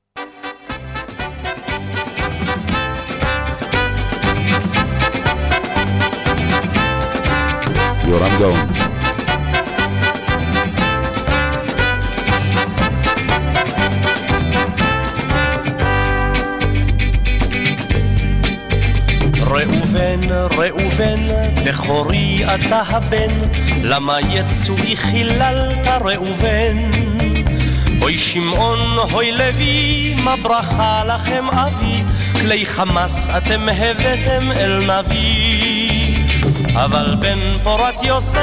יורם גאון. ראובן, ראובן, בכורי אתה הבן, למה יצאי חיללת ראובן? אוי שמעון, אוי לוי, מה ברכה לכם אבי, כלי חמאס אתם הבאתם אל נביא. אבל בן פורת יוסף,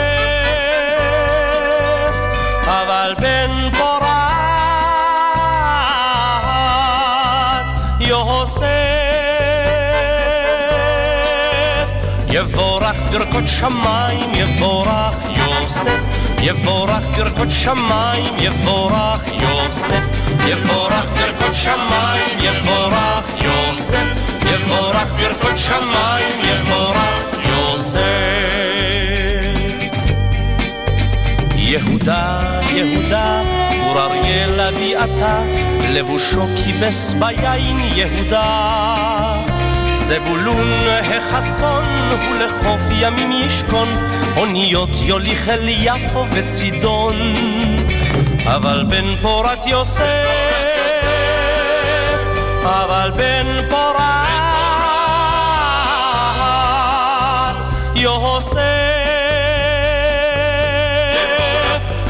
אבל בן פורת יוסף, יבורך ברכות שמיים, יבורך יוסף, יבורך ברכות שמיים, יבורך יוסף, יבורך ברכות שמיים, יבורך יוסף, יבורך ברכות שמיים, יבורך יוסף. יהודה, יהודה, פור אריאל אביעתה, לבושו כיבס ביין יהודה. זבולון החסון ולחוף ימים ישכון, אוניות יוליך אל יפו וצידון. אבל בן פורת יוסף, אבל בן פורת יוסף,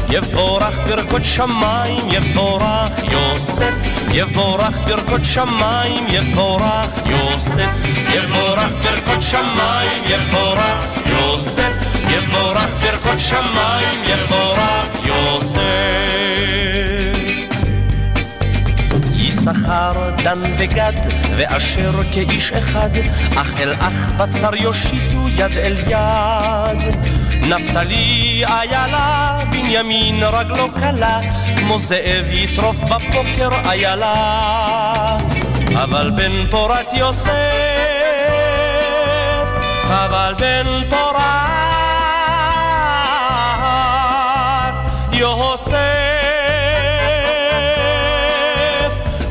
יבורך ברכות שמיים, יבורך יוסף, יבורך ברכות שמיים, יבורך יוסף, יבורך ברכות שמיים, יבורך יוסף, יבורך ברכות שמיים, יבורך יוסף. יששכר, דן וגד ואשר כאיש אחד, אך אל אך בצר יושיטו יד אל יד. נפתלי איילה, בנימין רגלו קלה, כמו זאב יטרוף בבוקר איילה. אבל בן פורת יוסף, אבל בן פורת יוסף,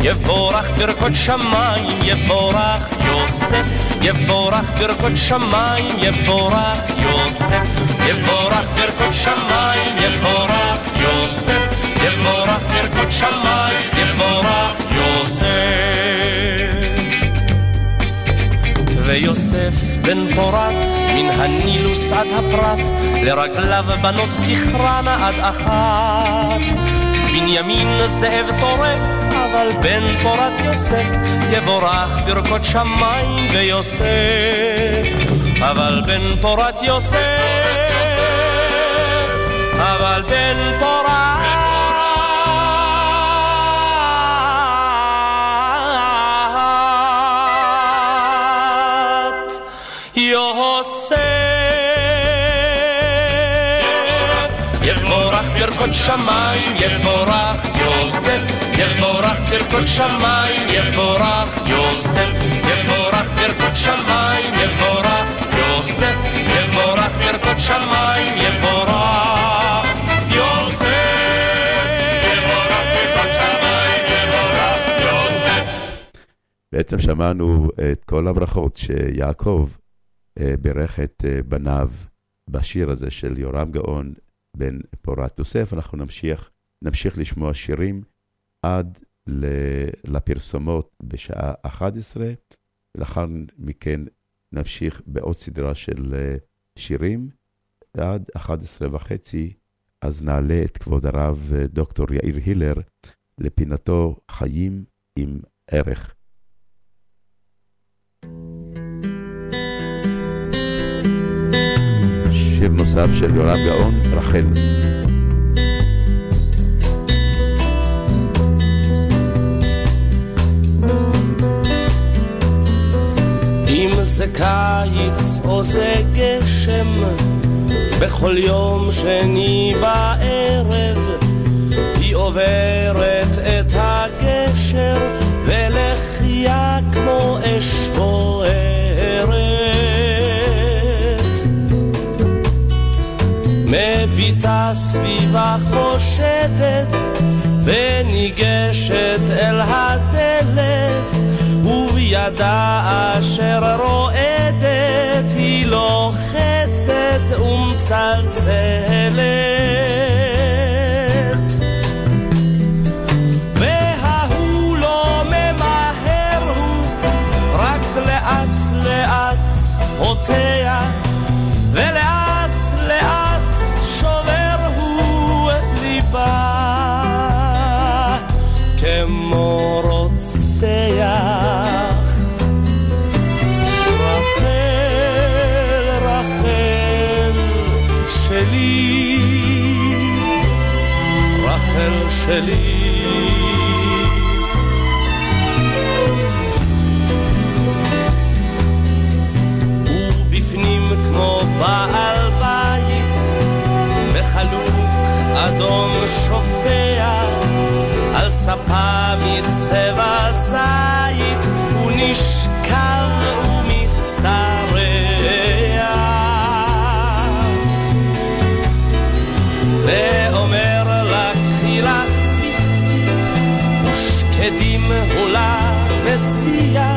יבורך ברכות שמיים, יבורך יוסף, יבורך ברכות שמיים, יבורך יוסף, יבורך ברכות שמיים, יבורך יוסף, יבורך ברכות שמיים. בן פורת, מן הנילוס עד הפרט, לרגליו בנות תכרנה עד אחת. בנימין זאב טורף, אבל בן פורת יוסף, יבורך ברכות שמיים ויוסף. אבל בן פורת יוסף, אבל בן פורת שמיים יבורך יוסף, יבורך ברכות שמיים יבורך יוסף, יבורך ברכות שמיים יבורך יוסף, יבורך ברכות שמיים יבורך יוסף, יבורך ברכות שמיים יבורך יוסף. בעצם שמענו את כל הברכות שיעקב ברך את בניו בשיר הזה של יורם גאון בן פורת יוסף. אנחנו נמשיך לשמוע שירים עד לפרסומות בשעה 11, ולאחר מכן נמשיך בעוד סדרה של שירים עד 11:30. אז נעלה את כבוד הרב דוקטור יאיר הילר לפינתו חיים עם ערך. שיר נוסף של יורם גאון, רחל. אם זה קיץ או זה גשם, בכל יום שני בערב היא עוברת את הגשר ולחיה כמו אש בוערת, מביטה סביבה חושדת וניגשת אל הדלת, ובידה אשר רועדת היא לוחצת ומצלצלת. וההוא לא ממהר, הוא רק לאט לאט פותח, ולאט כמו רוצח. רחל, רחל שלי, רחל שלי. ובפנים כמו בעל בית, בחלוק אדום שופע, על ספה מצבע זית הוא נשקל ומסתרע, ואומר לקחי לך ויסקי ושקדים הוא לה מציע,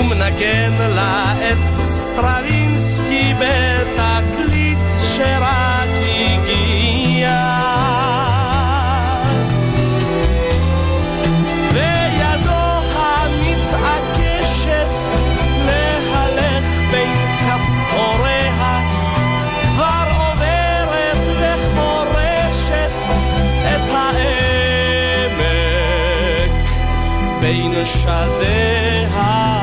ומנגן לה את סטרלינסקי בתקליט שרק הגיע. בין שדיה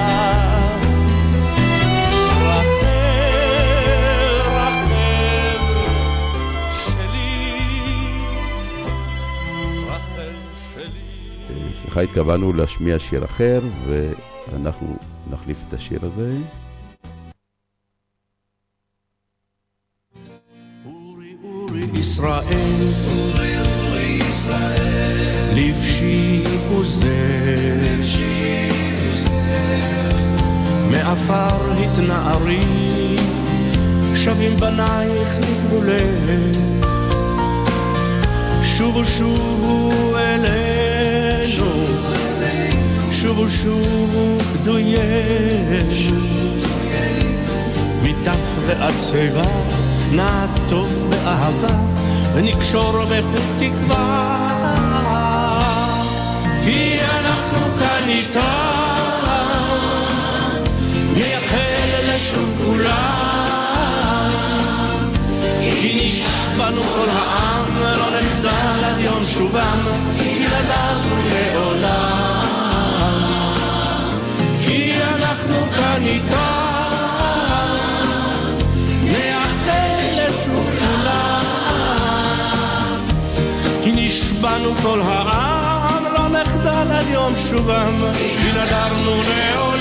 רחל, רחל שלי, רחל שלי. סליחה, התכוונו להשמיע שיר אחר ואנחנו נחליף את השיר הזה. אורי אורי ישראל, אורי אורי ישראל, לבשי וזדר, לבשי וזדר, מאפר התנערי, שבים בנייך לגבולך, שובו שובו אלינו, שובו שובו גדוייך, מתח ועד שיבה, נעטוף באהבה, ונקשור בחוט תקווה. כי אנחנו כאן איתם, מייחל לשובך שובם כי אנחנו לעולם, כי אנחנו כאן איתם נאחל לשוב כולם, כי נשבענו כל העם לא נחדל עד יום שובם כי אנחנו לעולם.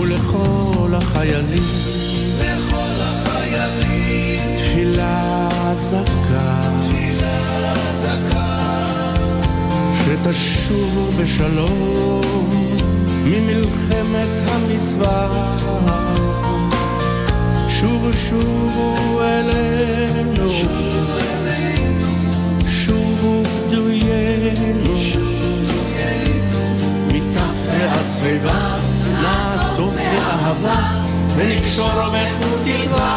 ולכל החיילים תפילה חזקה, תפילה חזקה, שתשובו בשלום ממלחמת המצווה, שובו שובו אלינו, שובו גדויינו, מטף והצביבה נעטוף באהבה ונקשור בחוט תקווה,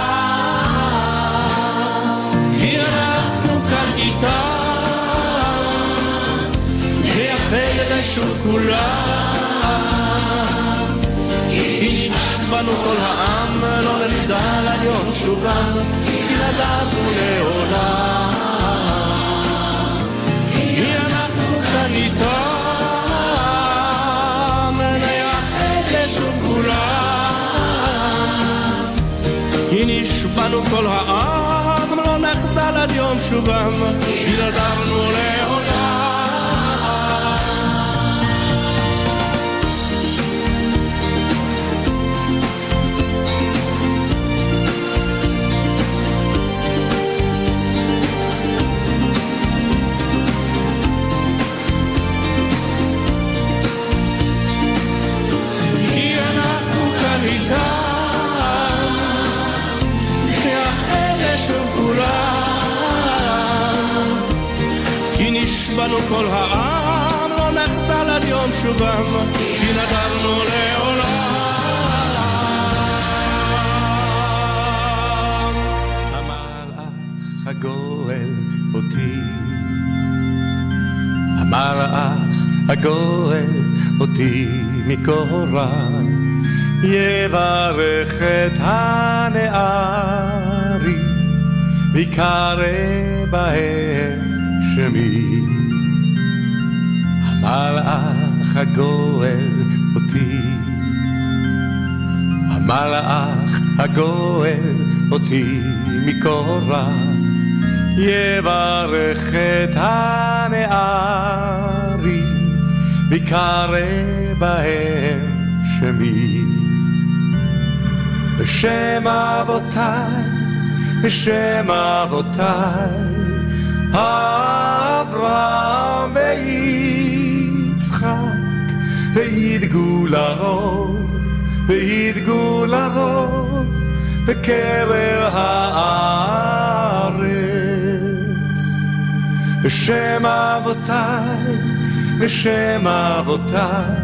כי אנחנו כאן איתם נאחל לשוב כולם, כי נשבענו כל העם לא נחדל עד יום שובם כי נדענו לעולם, כי אנחנו כאן איתם נאחל לשוב כולם, כי נשבענו כל העם נחדל עד יום שובם כי נדענו לעולם, כי אנחנו כאן איתם בנו כל העם לא נחדל עד יום שובם כי נדענו לעולם. המלאך הגואל אותי, המלאך הגואל אותי מכל רע, יברך את הנערי ויקרא בהם שמי. המלאך הגואל אותי, המלאך הגואל אותי מכל רע, יברך את הנערי ויקרא בהם שמי. בשם אבותיי, בשם אבותיי אברהם ויצחק, וידגו לרוב, וידגו לרוב בקרב הארץ. בשם אבותיי, בשם אבותיי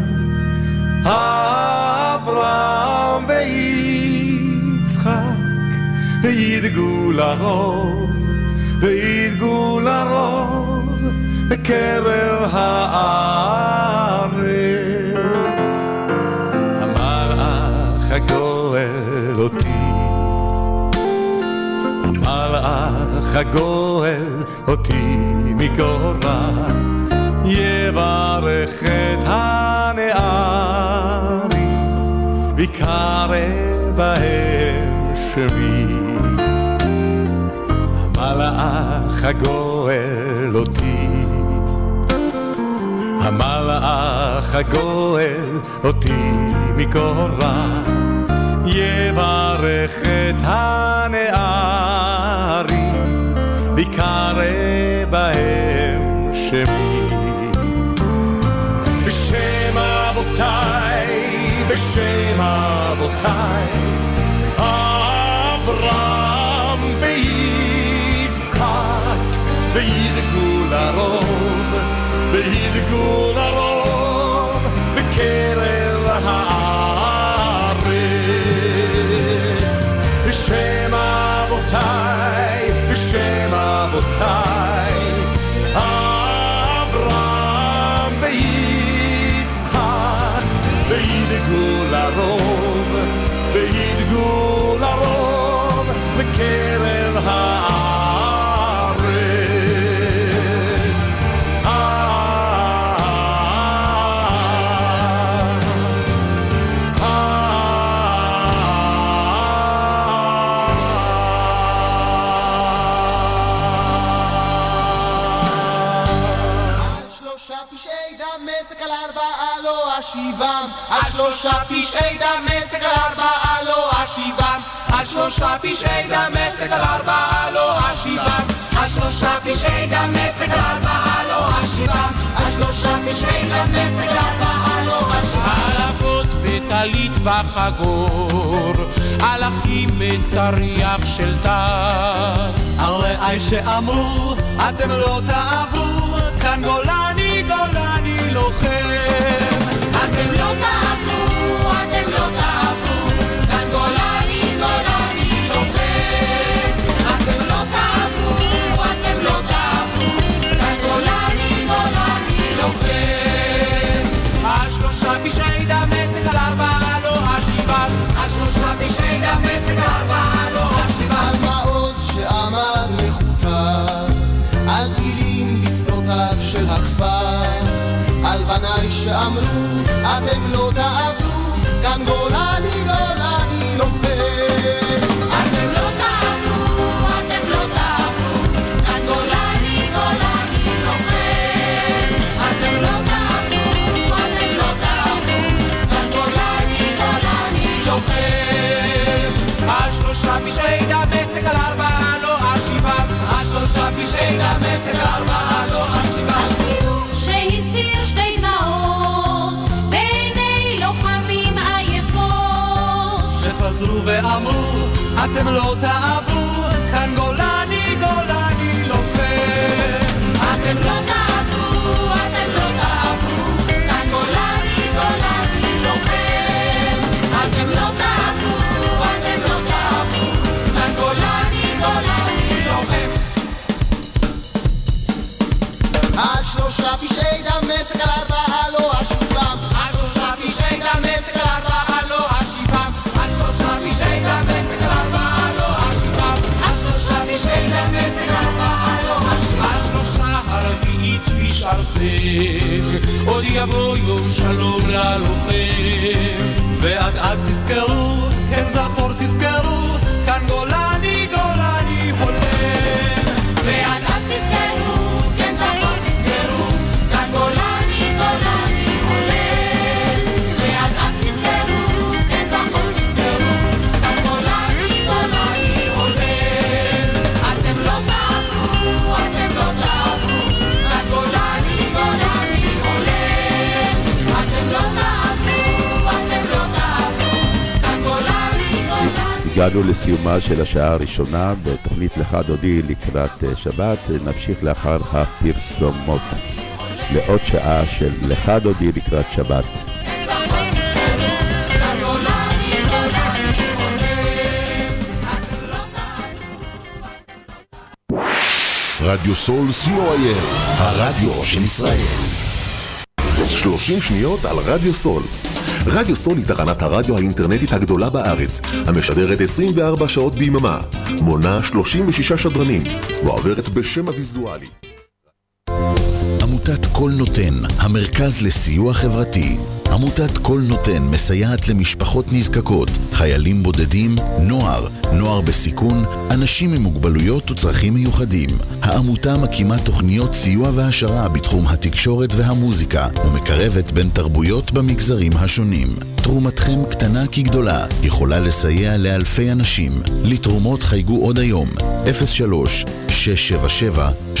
אברהם ויצחק, וידגו לרוב, וידגו לרוב בקרב הארץ. המלאך הגואל אותי, המלאך הגואל אותי מכל רע, יברך את הנערי ויקרא בהם שמי. המלאך הגואל אותי, המלאך הגואל אותי מכל רע, יברך את הנערי ויקרא בהם שמי. בשם אבותיי, בשם אבותיי אברהם וידגו לרוב, וידגו לרוב בקרב הארץ. בשם אבותיי, בשם אבותיי אברהם ויצחק, וידגו לרוב, וידגו לרוב בקרב הארץ. שלושה פשעי דמשק על ארבעה לא השיבם, על שלושה פשעי דמשק על ארבעה לא השיבם, על שלושה פשעי דמשק על ארבעה לא השיבם, על שלושה פשעי דמשק על ארבעה לא השיבם. הלכות בטלית וחגור, הלכים מצריח של תן, הראי שאמרו אתם לא תעברו, כאן גולני גולני לוחם, אתם לא תעברו, אתם לא תעברו, כאן גולני גולני לוחם, אתם לא תעברו, אתם לא תעברו, כאן גולני גולני לוחם. השלושה פשעי דמשק על ארבעה לא השיבה, השלושה פשעי דמשק על ארבעה לא השיבה, על מעוז שעמד לחוטה, על טילים בשדותיו של הכפר, על בני שאמרו אתם לא תעברו, כאן גולני גולני לוחם, אתם לא תעברו, אתם לא תעברו, כאן גולני גולני לוחם, אתם לא תעברו, אתם לא תעברו, כאן גולני גולני לוחם. השלושה פשעי דמשק על ארבעה לא השיבה, השלושה פשעי דמשק על ארבעה לא השיבה, שהסתיר שתי דמעות בעיני לוחמים עייפות, שחזרו ואמרו אתם לא תעברו, כאן גולני גולני לוחם, אתם לא תעברו, אתם לא תעברו, כאן גולני גולני לוחם, אתם לא תעברו, אתם לא תעברו, כאן גולני גולני לוחם. השלושה פשעי דמשק על ארבעה לא השיבם, השלושה פשעי דמשק על ארבעה לא השיבם, השלושה פשעי דמשק על ארבעה לא השיבם, השלושה פשעי דמשק על ארבעה לא השיבם. השלושה הרביעית בשעריכם, עוד יבוא יום שלום ללוחם, ועד אז תזכרו, כן זכור תזכרו, כאן גולני גולני חולם, ועד אז תזכרו, כן זכור תזכרו, כאן גולני גולני חולם, ועד אז תזכרו, כן זכור תזכרו, כאן גולני גולני חולם, אתם לא תעברו, אתם לא תעברו, כאן גולני גולני חולם, אתם לא תעברו, אתם לא תעברו, כאן גולני גולני. הגענו לסיומה של השעה הראשונה בתוכנית לך דודי לקראת שבת. נמשיך לאחר הפרסומות לעוד שעה של לך דודי לקראת שבת. רדיו סול סימו-אייר, הרדיו של ישראל. 30 שניות על רדיו סול. רדיו סול היא תחנת הרדיו האינטרנטית הגדולה בארץ, המשדרת 24 שעות ביממה, מונה 36 שדרנים, מועברת בשם הוויזואלי. עמותת קול נותן, המרכז לסיוע חברתי. עמותת קול נותן מסייעת למשפחות נזקקות, חיילים בודדים, נוער בסיכון, אנשים עם מוגבלויות וצרכים מיוחדים. העמותה מקימה תוכניות סיוע והשרה בתחום התקשורת והמוזיקה, ומקרבת בין תרבויות במגזרים השונים. תרומתכם קטנה כגדולה, יכולה לסייע לאלפי אנשים. לתרומות חייגו עוד היום, 03-677-3636.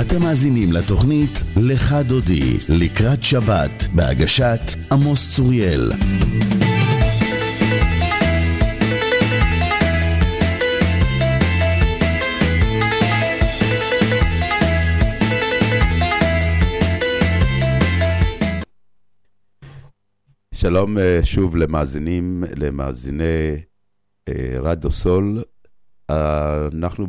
אתם מאזינים לתוכנית לך דודי לקראת שבת בהגשת עמוס צוריאל. שלום שוב למאזיני רדיו-סול. אנחנו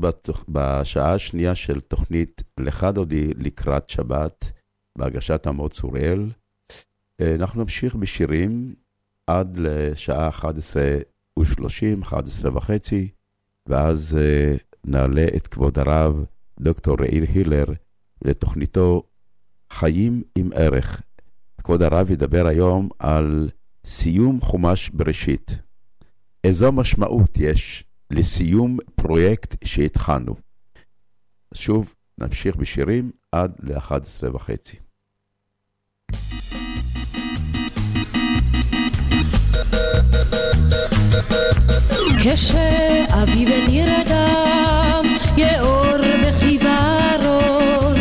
בשעה השנייה של תוכנית לך דודי לקראת שבת בהגשת עמוס צוריאל. אנחנו נמשיך בשירים עד לשעה 11:30, 11:30, ואז נעלה את כבוד הרב דוקטור יאיר הילר לתוכניתו חיים עם ערך. כבוד הרב ידבר היום על סיום חומש בראשית. איזו משמעות יש לסיום פרויקט שהתחלנו. שוב, נמשיך בשירים עד ל-11:30. כשאביב נרדם יאור בחיוורון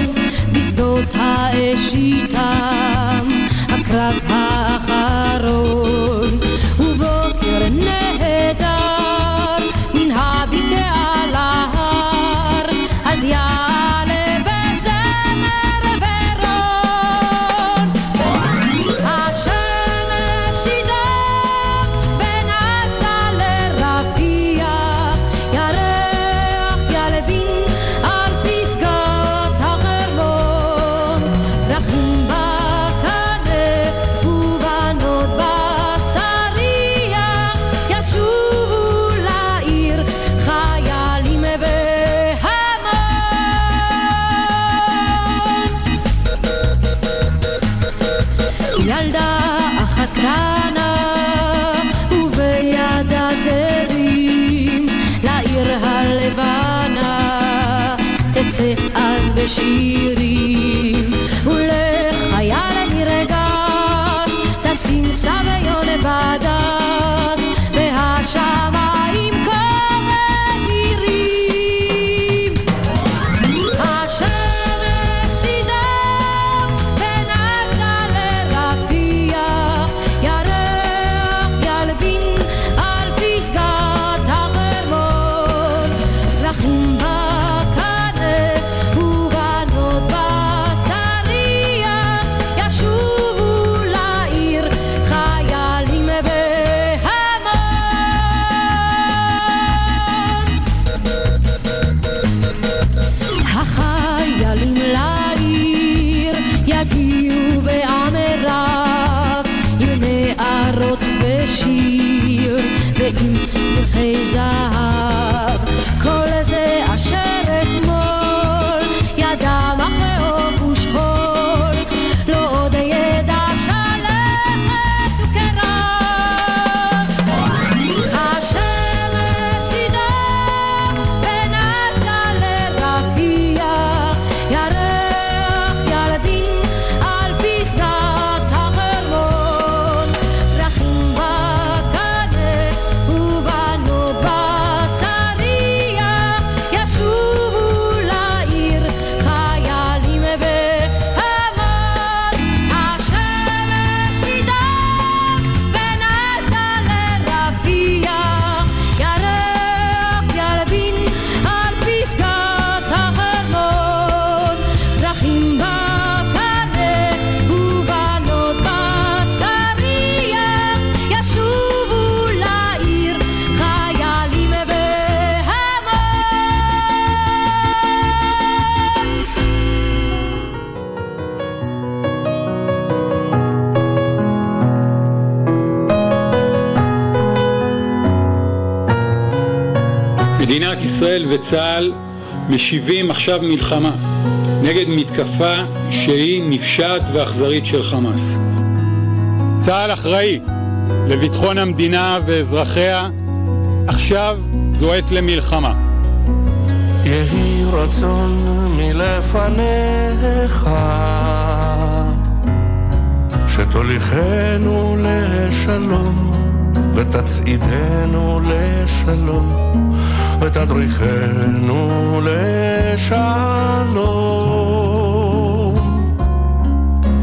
בשדות האשיתם הקרב האחרון ובוקר נהדר מן הביט על ההר אז יעלה בזמר ורון השמש ידע ונעשה לרפיח ירח ילבין על פסגות החרמון דרכים אז בשירים ולחייל אני רגש תשים סביון בדס והשמיים כבד עירים השמש תדע ונעשה לרפיע ירח ילבין על פסגת החרמון רחים מדינת ישראל וצה"ל משיבים עכשיו מלחמה נגד מתקפה שהיא נפשעת ואכזרית של חמאס. צה"ל אחראי לביטחון המדינה ואזרחיה, עכשיו זו עת למלחמה. יהי רצון מלפניך שתוליכנו לשלום ותצעידנו לשלום ותדריכנו לשלום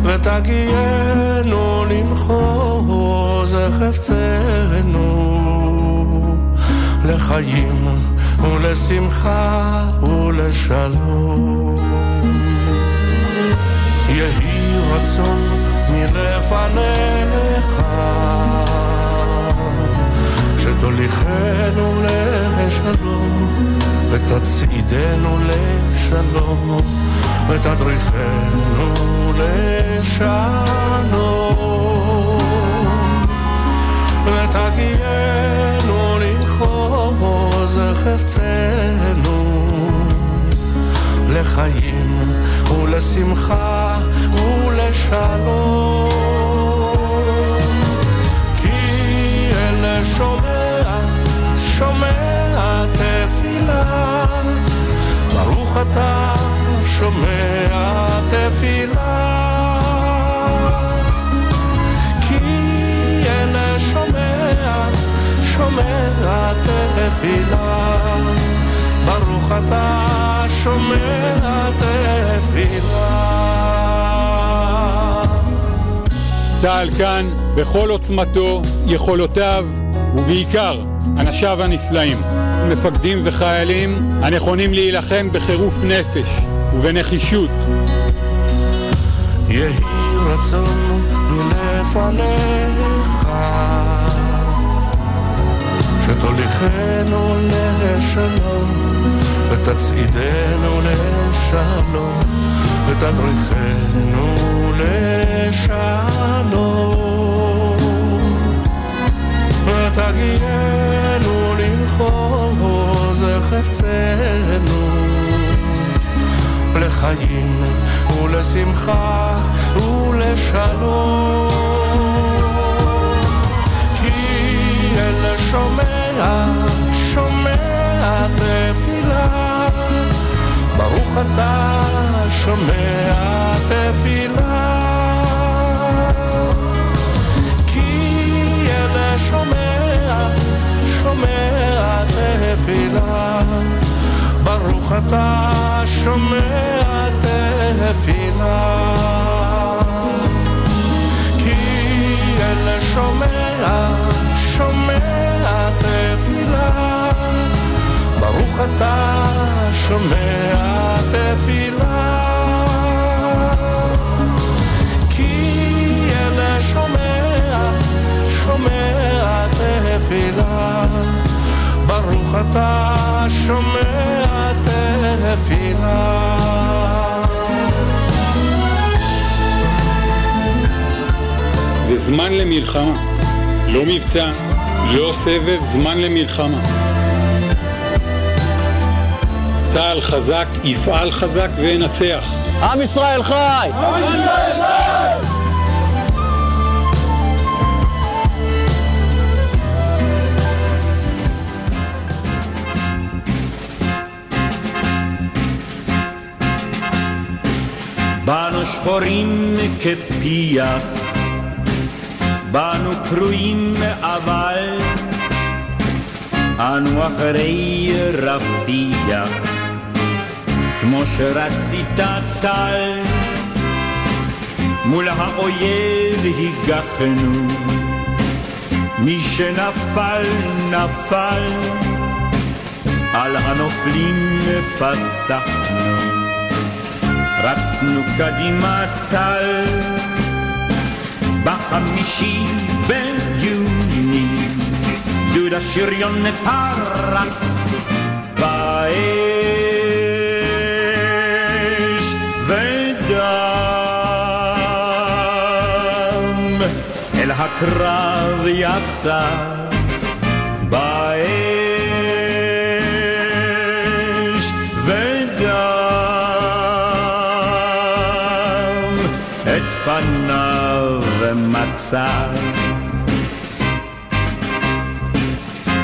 ותגיינו למחוז חפצנו לחיים ולשמחה ולשלום יהי רצון מלפניך תצעידנו לשלום ותדריכנו לשלום ותגיינו לנחוז חפצנו לחיים ולשמחה ולשלום כי אל שומע תפילה ברוך אתה שומע תפילה כי אל שומע תפילה ברוך אתה שומע תפילה. צה"ל כאן בכל עוצמתו, יכולותיו ובעיקר אנשיו הנפלאים, מפקדים וחיילים הנכונים להילחם בחירוף נפש ובנחישות. יהי רצון מלפניך שתוליכנו לשלום ותצעידנו לשלום ותדריכנו לשלום ותגיינו למחוז חפצנו לחיים ולשמחה ולשלום כי אל שומע תפילה ברוך אתה שומע תפילה כי אל שומע תפילה ברוך אתה שומע תפילה כי אל שומע תפילה ברוך אתה שומע תפילה כי אל שומע תפילה ברוך אתה שומע תפילה. זה זמן למלחמה, לא מבצע, לא סבב, זמן למלחמה. צה"ל חזק, יפעל חזק וינצח. עם ישראל חי! עם ישראל חי! באנו שחורים כפיח, באנו קרועים אבל, אנו אחרי רפיח, כמו שרצית טל, מול האויב הגחנו, מי שנפל נפל, על הנופלים פסחנו. רצנו קדימה טל, ב5 ביוני, גדוד השריון פרץ באש ודם, אל הקרב יצא באש.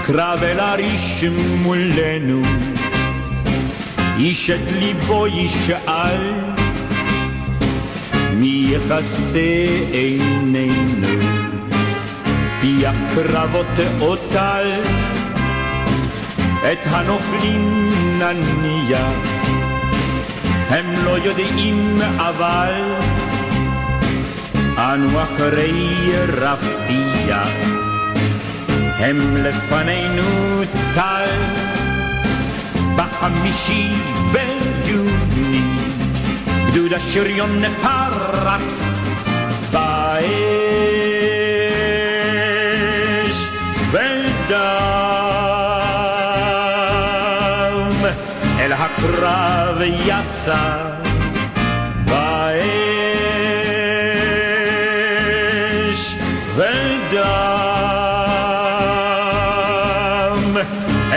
קרב אל הריש מולנו, איש את ליבו ישאל, מי יחסה עינינו, פיח קרבות אותל, את הנופלים נניח, הם לא יודעים אבל, אנו אחרי רפיע, הם לפנינו טל, ב5 ביוני, גדוד השריון פרץ באש ודם, נברא ויצא באש ודם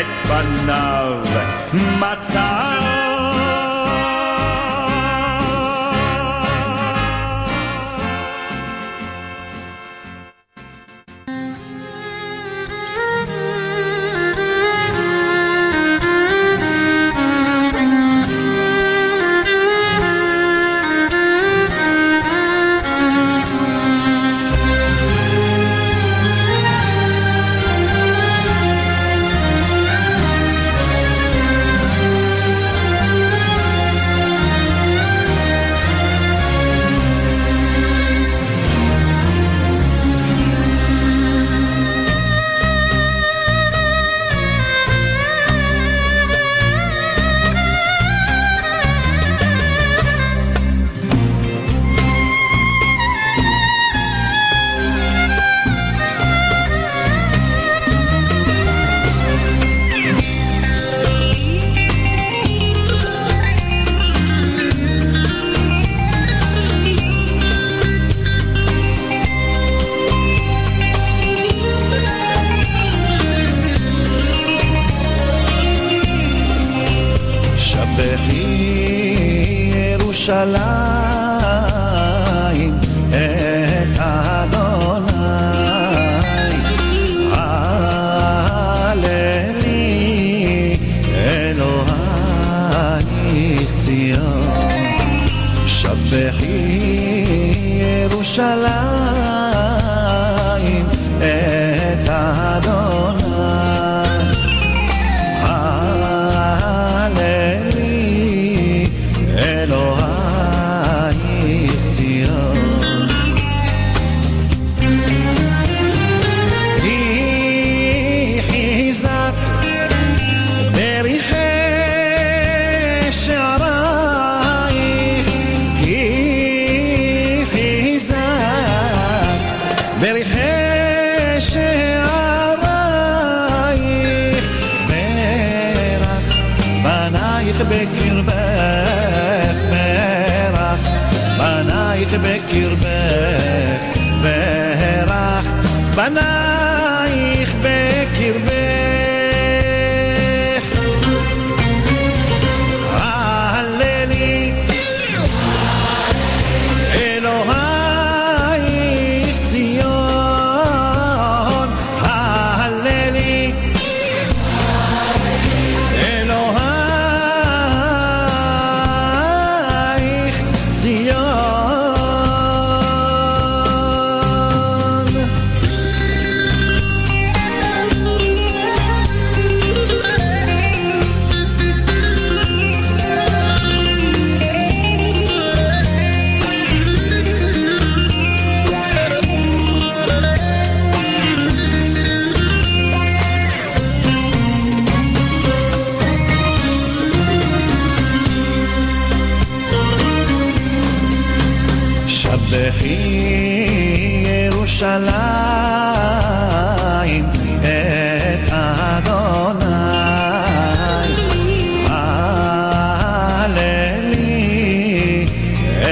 את פניו מצא.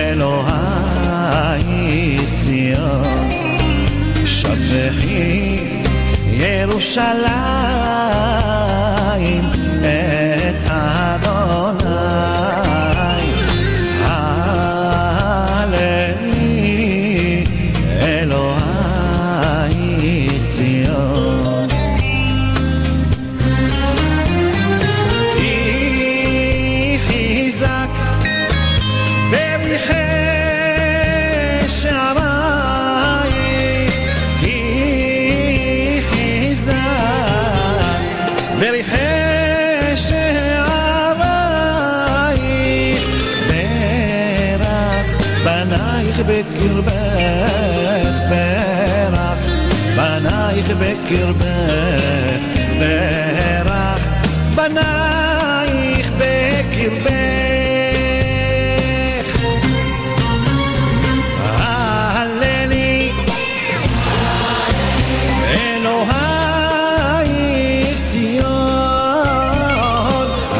אלוהיך ציון,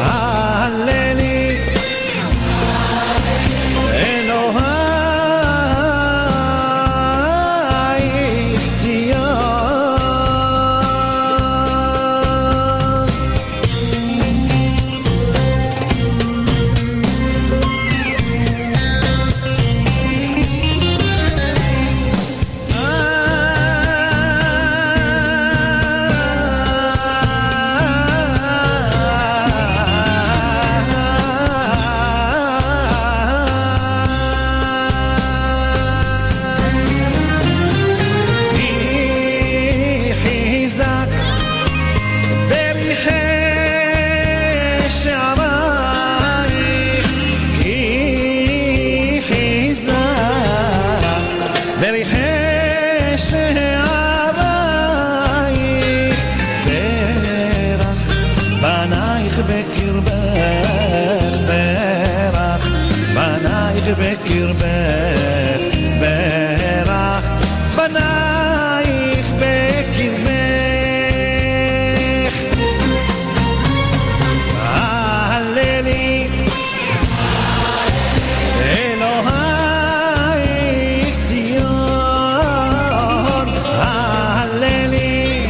הללי, בקרבך ברח בנייך בקרבך הללי אלוהיך ציון הללי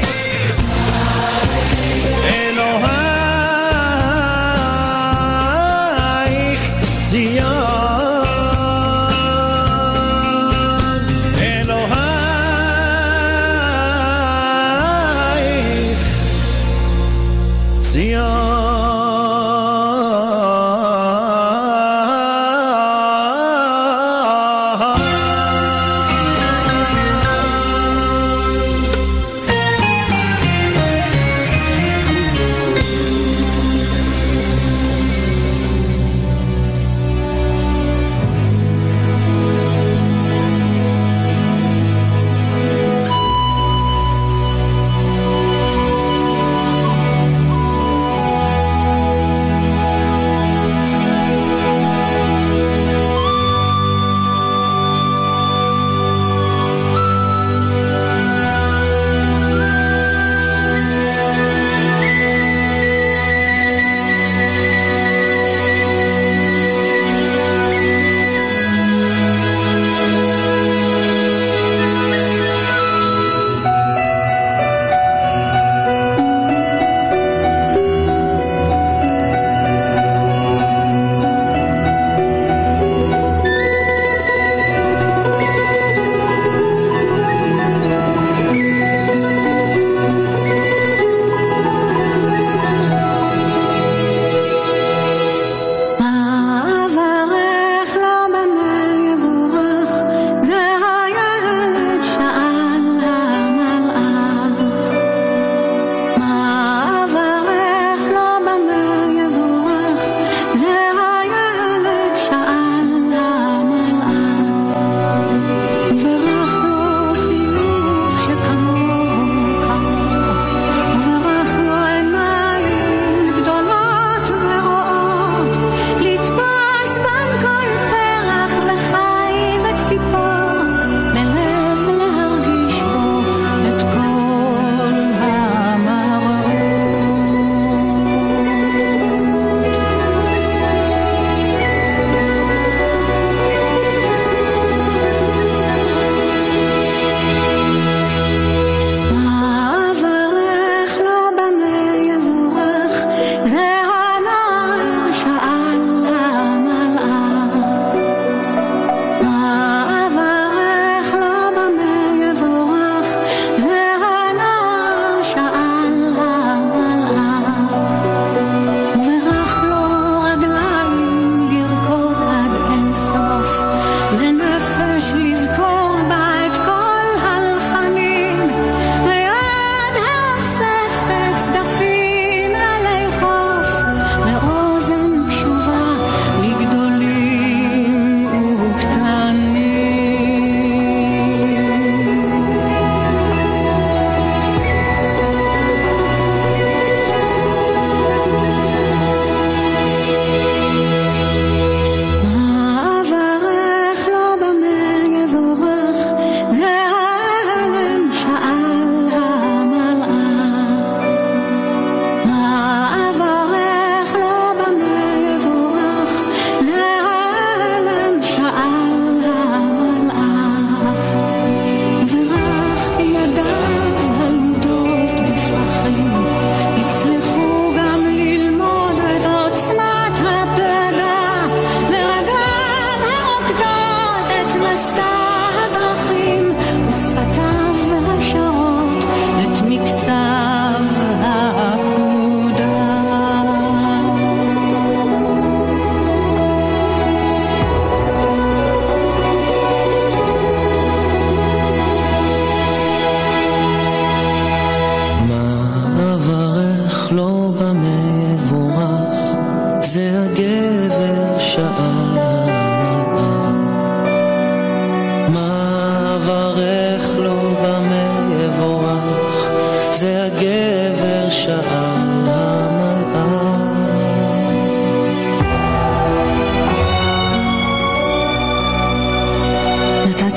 אלוהיך ציון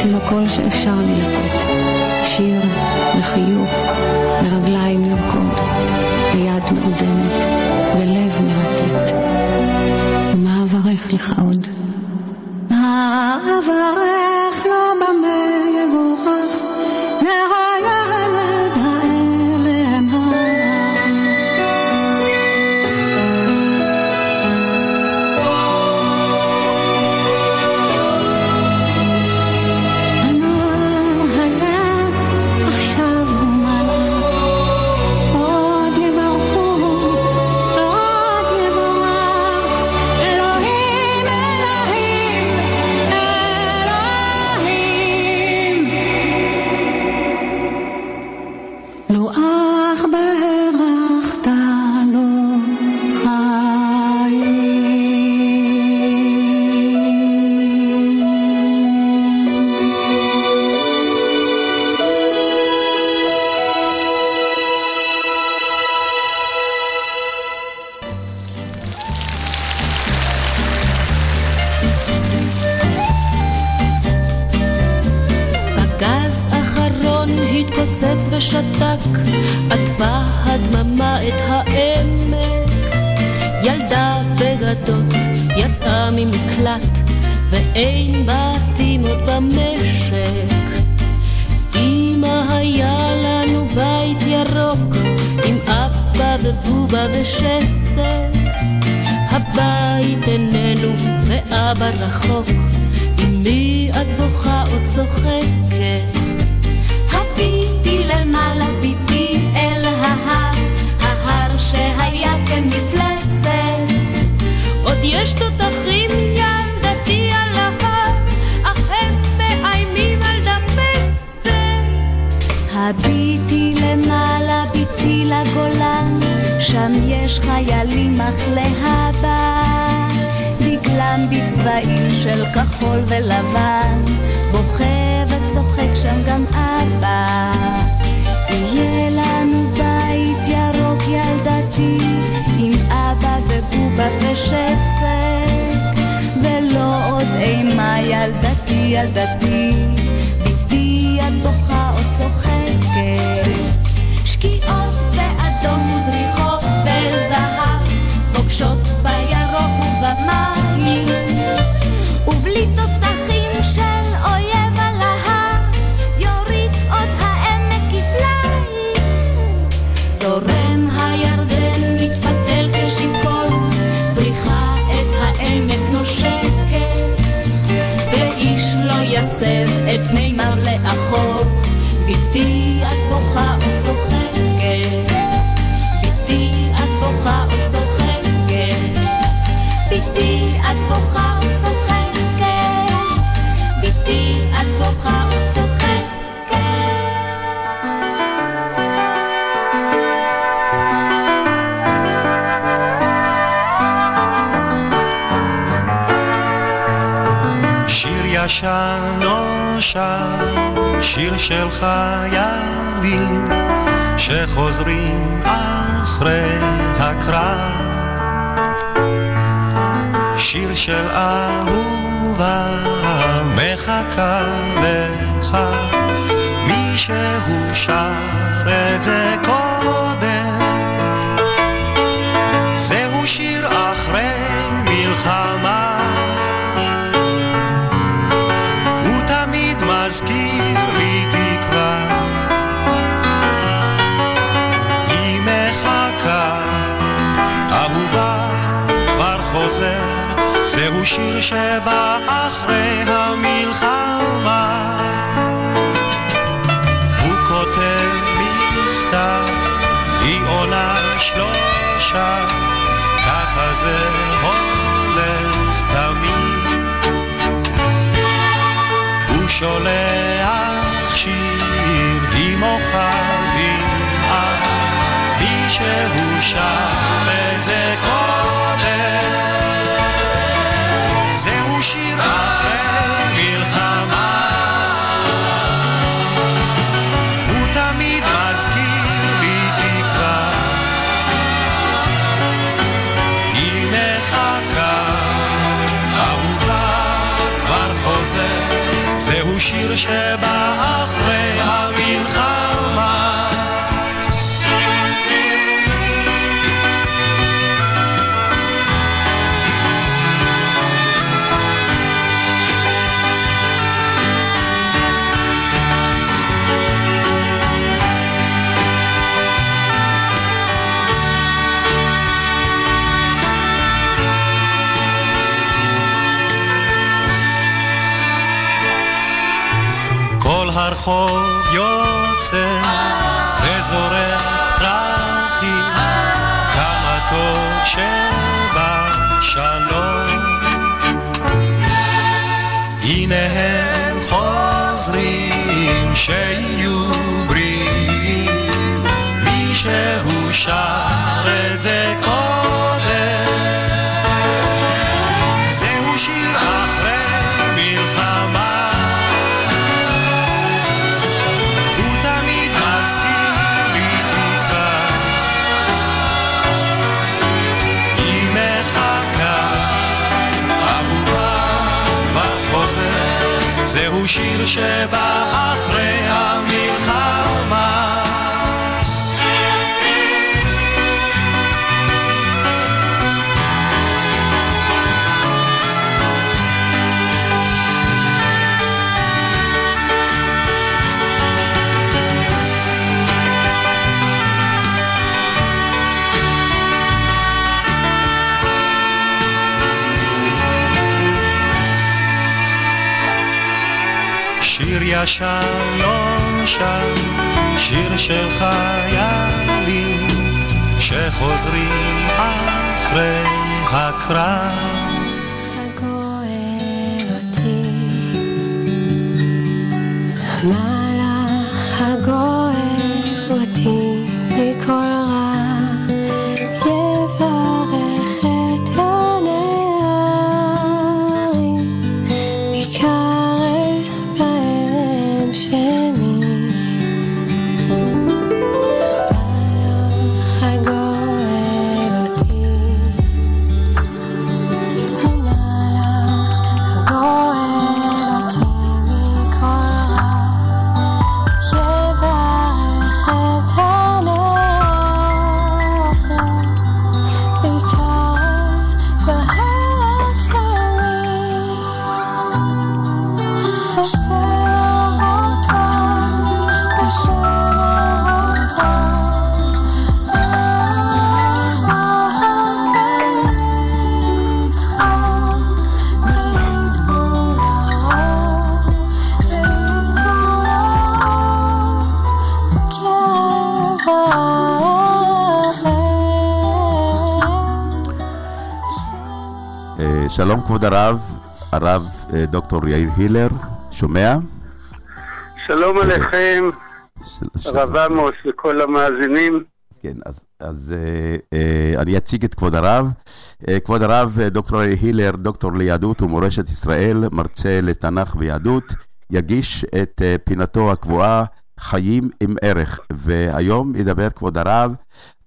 לתת לו כל שאפשר לי לתת, שיר וחיוך ורגליים לרקוד ויד מעודמת ולב מרתת. מה אברך לך עוד? מה אברך לא במה יבורך שיר שבא אחרי המלחמה. הרחוב יוצא וזורק פרחים, כמה טוב שבא שלום. הנה הם חוזרים, שיהיו בריאים, מי שהוא שר את זה קודם. זהו שיר אחרי מלחמה, זהו שיר שבא אחרי המלחמה. שיר ישר לא שר, שיר של חיילים שחוזרים אחרי הקרב. הגואל אותי, המלך הגואל אותי מכל רע, יברך את הנערים מכאן שלום כבוד הרב דוקטור יאיר הילר, שומע? שלום עליכם, הרב עמוס וכל המאזינים. כן, אז אני אציג את כבוד הרב. כבוד הרב דוקטור יאיר הילר, דוקטור ליהדות ומורשת ישראל, מרצה לתנ"ך ויהדות, יגיש את פינתו הקבועה חיים עם ערך, והיום ידבר כבוד הרב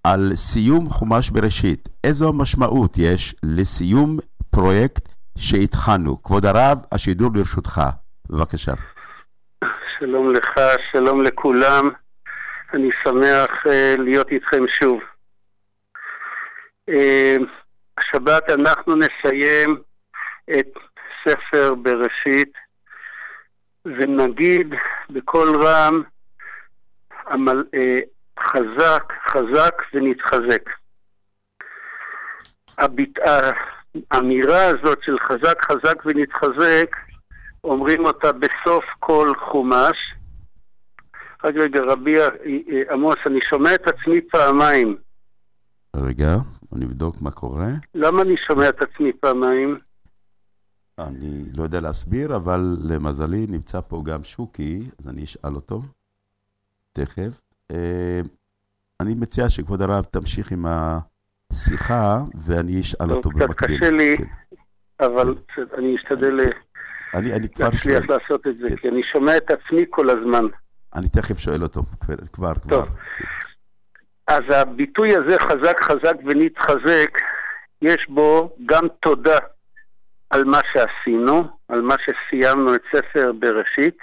על סיום חומש בראשית. איזו משמעות יש לסיום פרויקט שהתחלנו? כבוד הרב, השידור לרשותך, בבקשה. שלום לך, שלום לכולם, אני שמח להיות איתכם שוב. השבת אנחנו נסיים את ספר בראשית ונגיד בכל רם חזק חזק ונתחזק. האמירה הזאת של חזק חזק ונתחזק, אומרים אותה בסוף כל חומש. רגע, רבי עמוס, אני שומע את עצמי פעמיים. רגע, אני אבדוק מה קורה. למה אני שומע את עצמי פעמיים? אני לא יודע להסביר, אבל למזלי נמצא פה גם שוקי, אז אני אשאל אותו תכף. אני מציע שכבוד הרב תמשיך עם שיחה, ואני אשאל אותו במקביל. קשה לי, אבל אני אשתדל להצליח לעשות את זה, כי אני שומע את עצמי כל הזמן. אני תכף שואל אותו, כבר. טוב. אז הביטוי הזה, חזק חזק ונתחזק, יש בו גם תודה על מה שעשינו, על מה שסיימנו את ספר בראשית,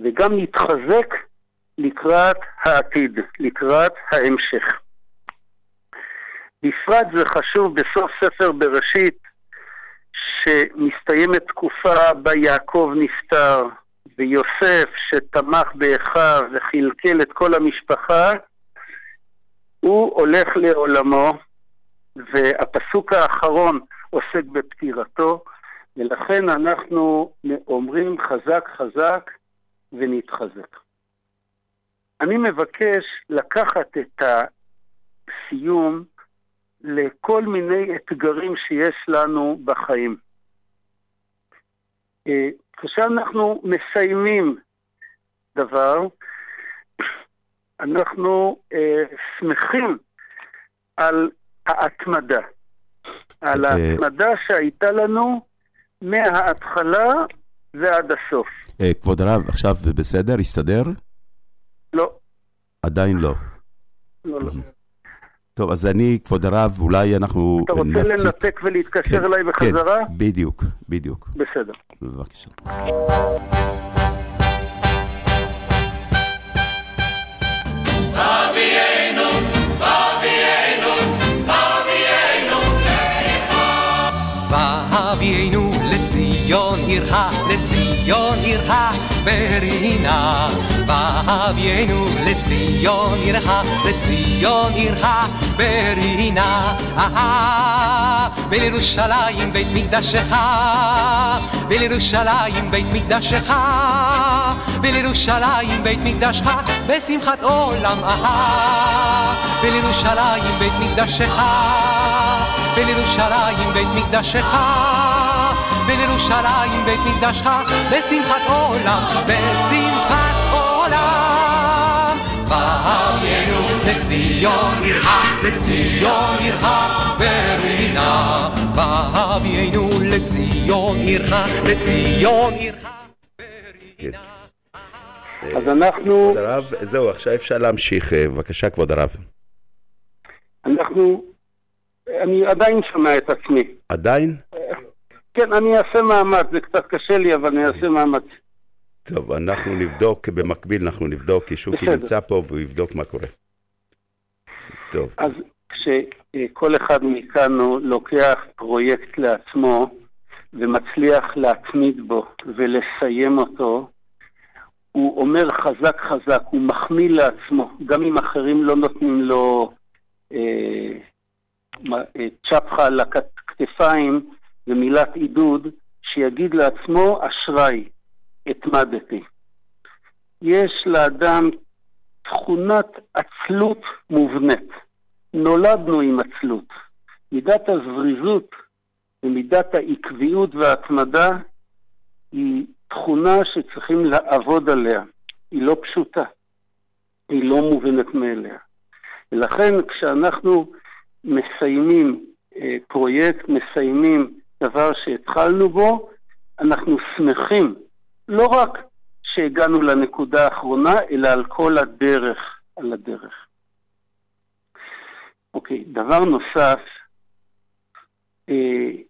וגם נתחזק לקראת העתיד, לקראת ההמשך. בפרט זה חשוב בסוף ספר בראשית, שמסתיימת תקופה בה יעקב נפטר, ויוסף שתמך באחיו וחלקל את כל המשפחה, הוא הולך לעולמו, והפסוק האחרון עוסק בפטירתו, ולכן אנחנו אומרים חזק חזק ונתחזק. אני מבקש לקחת את הסיום לכל מיני אתגרים שיש לנו בחיים. כשאנחנו מסיימים דבר, אנחנו שמחים על ההתמדה. על ההתמדה שהייתה לנו מההתחלה ועד הסוף. כבוד הרב, עכשיו בסדר? הסתדר? לא. עדיין לא. לא, לא. טוב, אז אני, כבוד הרב, אולי אנחנו... אתה רוצה לנתק ולהתקשר אליי בחזרה? כן, בדיוק, בדיוק. בסדר. בבקשה. אבינו לציון עירך, לציון עירך ברינה. ואבינו לציון עירך, לציון עירך ברינה. ולירושלים בית מקדשך, ולירושלים בית מקדשך, ולירושלים בית מקדשך בשמחת עולם. ולירושלים בית מקדשך, ולירושלים בית מקדשך, ולירושלים בית מקדשך בשמחת עולם, בשמחת עולם. ואבינו לציון עירך, לציון עירך ברינה. ואבינו לציון עירך, לציון עירך ברינה. אז אנחנו... כבוד הרב, זהו, עכשיו אפשר להמשיך. בבקשה, כבוד הרב. אני עדיין שומע את עצמי. עדיין? כן, אני אעשה מאמץ, זה קצת קשה לי, אבל אני אעשה מאמץ. טוב, אנחנו נבדוק, במקביל אנחנו נבדוק, כי שוקי נמצא פה והוא יבדוק מה קורה. טוב. אז כשכל אחד מאיתנו לוקח פרויקט לעצמו ומצליח להתמיד בו ולסיים אותו, הוא אומר חזק חזק, הוא מחמיא לעצמו, גם אם אחרים לא נותנים לו... צ'פחה על הכתפיים ומילת עידוד, שיגיד לעצמו אשראי, התמדתי. יש לאדם תכונת עצלות מובנית. נולדנו עם עצלות. מידת הזריזות ומידת העקביות וההתמדה היא תכונה שצריכים לעבוד עליה. היא לא פשוטה. היא לא מובנת מאליה. ולכן כשאנחנו מסיימים פרויקט, מסיימים דבר שהתחלנו בו, אנחנו שמחים לא רק שהגענו לנקודה האחרונה, אלא על כל הדרך, על הדרך. אוקיי, דבר נוסף,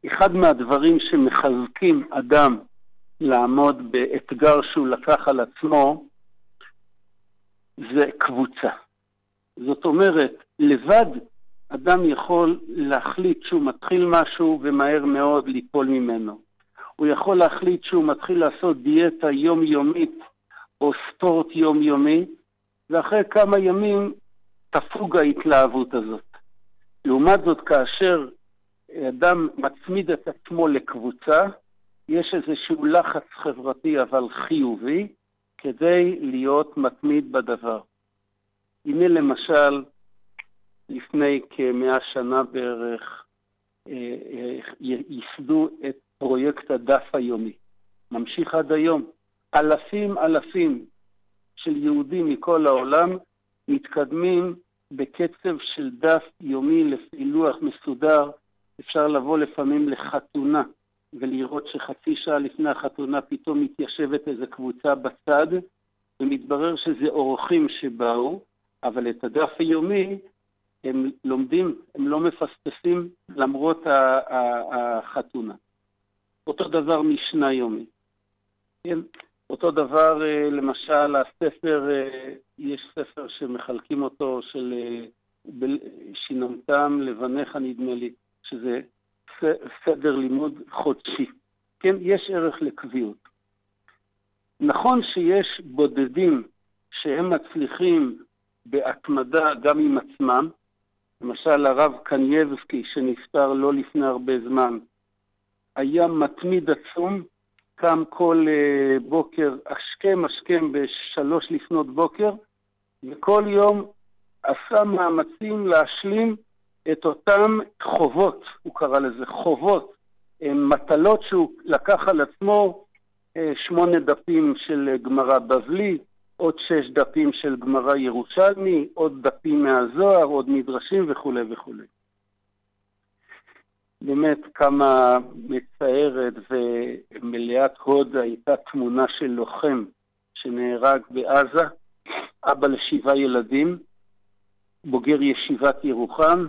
אחד מהדברים שמחזקים אדם לעמוד באתגר שהוא לקח על עצמו, זה קבוצה. זאת אומרת, לבד אדם יכול להחליט שהוא מתחיל משהו ומהר מאוד ליפול ממנו. הוא יכול להחליט שהוא מתחיל לעשות דיאטה יומיומית או ספורט יומיומי, ואחרי כמה ימים תפוג ההתלהבות הזאת. לעומת זאת, כאשר אדם מצמיד את עצמו לקבוצה, יש איזשהו לחץ חברתי אבל חיובי, כדי להיות מתמיד בדבר. הנה למשל, לפני כ100 שנה בערך, ייסדו את פרויקט הדף היומי. ממשיך עד היום. אלפים של יהודים מכל העולם מתקדמים בקצב של דף יומי לפילוח מסודר. אפשר לבוא לפעמים לחתונה ולראות שחצי שעה לפני החתונה פתאום מתיישבת איזו קבוצה בצד, ומתברר שזה אורחים שבאו, אבל את הדף היומי הם לומדים, הם לא מפספסים למרות החתונה. אותו דבר משנה יומי. כן? אותו דבר למשל הספר, יש ספר שמחלקים אותו של שינמתם לבניך נדמה לי, שזה סדר לימוד חודשי. כן? יש ערך לקביעות. נכון שיש בודדים שהם מצליחים בהתמדה גם עם עצמם, למשל הרב קנייבסקי שנפטר לא לפני הרבה זמן, היה מתמיד עצום, קם כל בוקר אשכם בשלוש לפנות בוקר, וכל יום עשה מאמצים להשלים את אותם חובות, הוא קרא לזה חובות, מטלות שהוא לקח על עצמו, 8 דפים של גמרא בבלית, עוד 6 דפים של גמרא ירושלמי, עוד דפים מהזוהר, עוד מדרשים וכו' וכו'. באמת כמה מצערת ומלאת הוד הייתה תמונה של לוחם שנהרג בעזה, אבא ל7 ילדים, בוגר ישיבת ירוחם,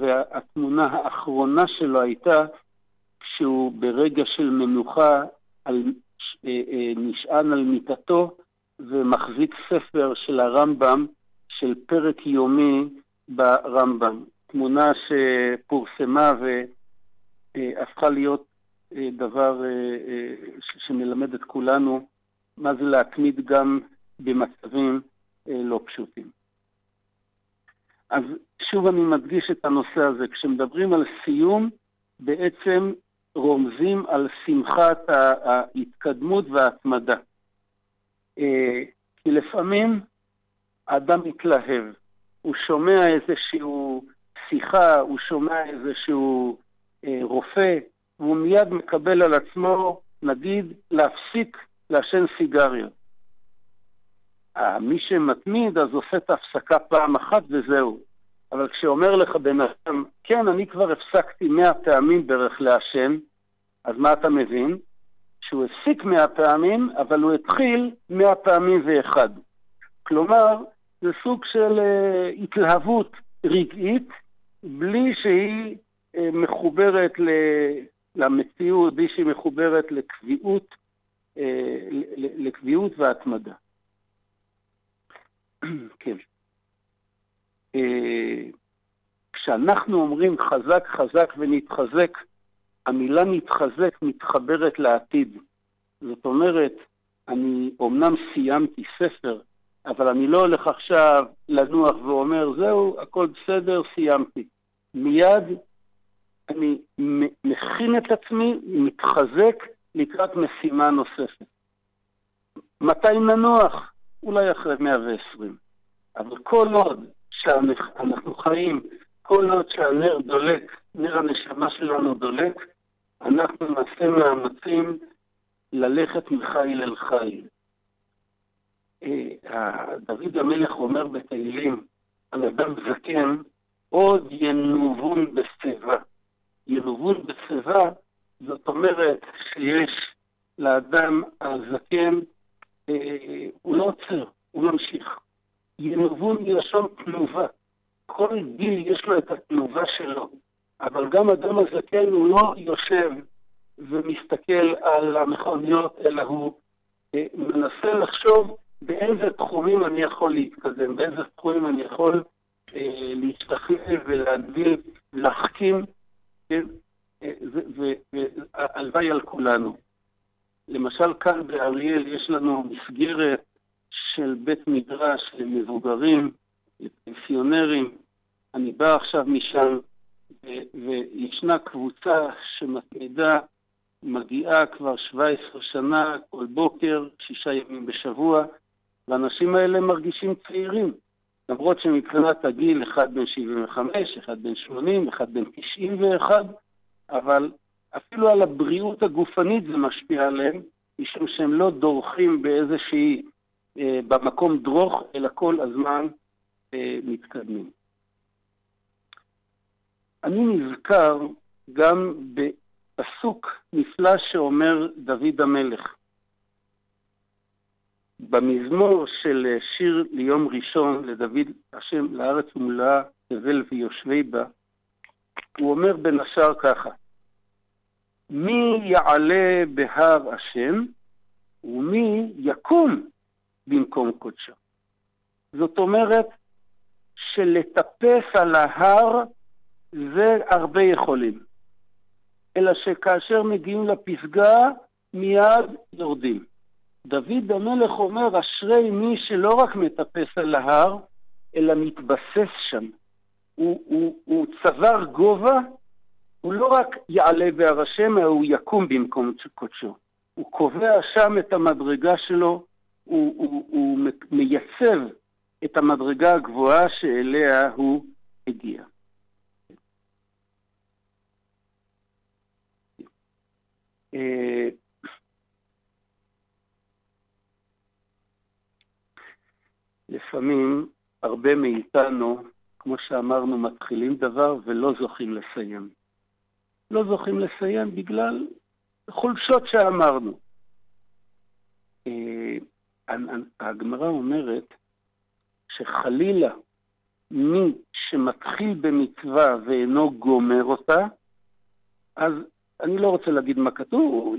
והתמונה האחרונה שלו הייתה כשהוא ברגע של מנוחה נשען על מיטתו ומחזיק ספר של הרמב"ם, של פרק יומי ברמב"ם. תמונה שפורסמה והפכה להיות דבר שמלמד את כולנו מה זה להתמיד גם במצבים לא פשוטים. אז שוב אני מדגיש את הנושא הזה, כשמדברים על סיום בעצם רומזים על שמחת ההתקדמות וההתמדה. כי לפעמים האדם מתלהב, הוא שומע איזשהו שיחה, הוא שומע איזשהו רופא, והוא מיד מקבל על עצמו, נגיד, להפסיק לעשן סיגריות. מי שמתמיד אז עושה את ההפסקה פעם אחת וזהו. אבל כשאומר לך בן אדם, כן, אני כבר הפסקתי 100 פעמים דרך לעשן, אז מה אתה מבין? שהוא הפסיק 100 פעמים, אבל הוא התחיל 101 פעמים. כלומר, זה סוג של התלהבות רגעית, בלי שהיא מחוברת למציאות, בלי שהיא מחוברת לקביעות והתמדה. כן. כשאנחנו אומרים חזק חזק ונתחזק, המילה נתחזק מתחברת לעתיד. זאת אומרת, אני אומנם סיימתי ספר, אבל אני לא הולך עכשיו לנוח ואומר, זהו, הכל בסדר, סיימתי. מיד אני מכין את עצמי, מתחזק לקראת משימה נוספת. מתי ננוח? אולי אחרי 120. אבל כל עוד שאנחנו חיים, כל עוד שהנר דולק, נר הנשמה שלנו דולק, אנחנו נעשה מאמצים ללכת מחיל אל חיל. דוד המלך אומר בתהילים, על אדם זקן, עוד ינובון בשיבה. ינובון בשיבה, זאת אומרת שיש לאדם הזקן, הוא לא עוצר, הוא ממשיך. ינובון ילשון תנובה. כל גיל יש לו את התנובה שלו, אבל גם אדם הזקן הוא לא יושב ומסתכל על המכוניות, אלא הוא מנסה לחשוב באיזה תחומים אני יכול להתקדם, באיזה תחומים אני יכול להשתחרר ולהדביל, להחכים, והלוואי על כולנו. למשל כאן באריאל יש לנו מסגרת של בית מדרש למבוגרים, לפנסיונרים. אני בא עכשיו משם, וישנה קבוצה שמתמידה, מגיעה כבר 17 שנה, כל בוקר, 6 ימים בשבוע, והאנשים האלה מרגישים צעירים. למרות שמבחינת הגיל, 1 בן 75, 1 בן 80, 1 בן 91, אבל אפילו על הבריאות הגופנית זה משפיע עליהם, משום שהם לא דורכים באיזושהי, במקום דרוך, אלא כל הזמן מתקדמים. אני נזכר גם בפסוק נפלא שאומר דוד המלך. במזמור של שיר ליום ראשון לדוד, השם לארץ ומלאה תבל ויושבי בה, הוא אומר בין השאר ככה: מי יעלה בהר השם ומי יקום במקום קודשו. זאת אומרת שלטפס על ההר זה הרבה יכולים. אלא שכאשר מגיעים לפסגה מיד יורדים. דוד המלך אומר אשרי מי שלא רק מטפס על ההר אלא מתבסס שם. הוא צבר גובה, הוא לא רק יעלה בהר השם, הוא יקום במקום קודשו. הוא קובע שם את המדרגה שלו, הוא מייצב את המדרגה הגבוהה שאליה הוא הגיע. לפעמים הרבה מאיתנו, כמו שאמרנו, מתחילים דבר ולא זוכים לסיים. לא זוכים לסיים בגלל חולשות שאמרנו. הגמרא אומרת שחלילה מי שמתחיל במצווה ואינו גומר אותה, אז אני לא רוצה להגיד מה כתוב,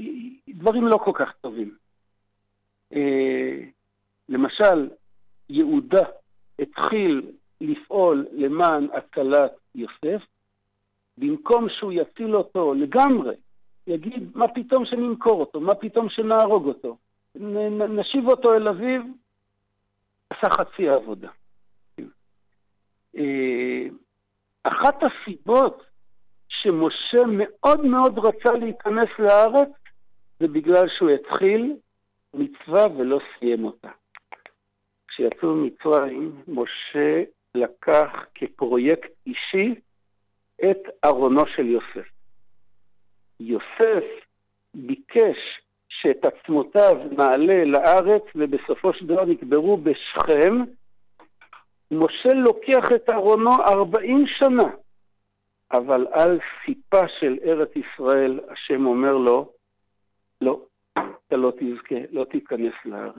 דברים לא כל כך טובים. למשל, יהודה התחיל לפעול למען הצלת יוסף, במקום שהוא יציל אותו לגמרי, יגיד מה פתאום שנמכור אותו, מה פתאום שנהרוג אותו, נשיב אותו אל אביו, עשה חצי העבודה. אחת הסיבות שמשה מאוד מאוד רצה להיכנס לארץ, זה בגלל שהוא התחיל מצווה ולא סיים אותה. כשיצאו ממצרים, משה לקח כפרויקט אישי את ארונו של יוסף. יוסף ביקש שאת עצמותיו נעלה לארץ, ובסופו של דבר נקברו בשכם. משה לוקח את ארונו 40 שנה, אבל על סיפה של ארץ ישראל, השם אומר לו, לא, אתה לא תזכה, לא תיכנס לארץ.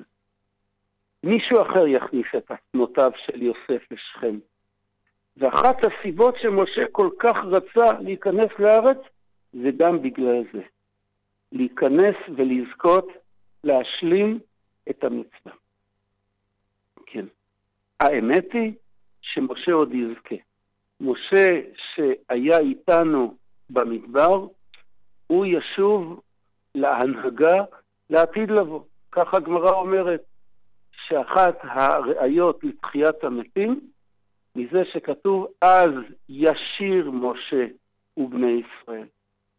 מישהו אחר יכניס את עצמותיו של יוסף לשכם. ואחת הסיבות שמשה כל כך רצה להיכנס לארץ, זה גם בגלל זה. להיכנס ולזכות, להשלים את המצווה. כן. האמת היא שמשה עוד יזכה. משה שהיה איתנו במדבר, הוא ישוב להנהגה לעתיד לבוא. כך הגמרא אומרת, שאחת הראיות לתחיית המתים, מזה שכתוב, אז ישיר משה ובני ישראל.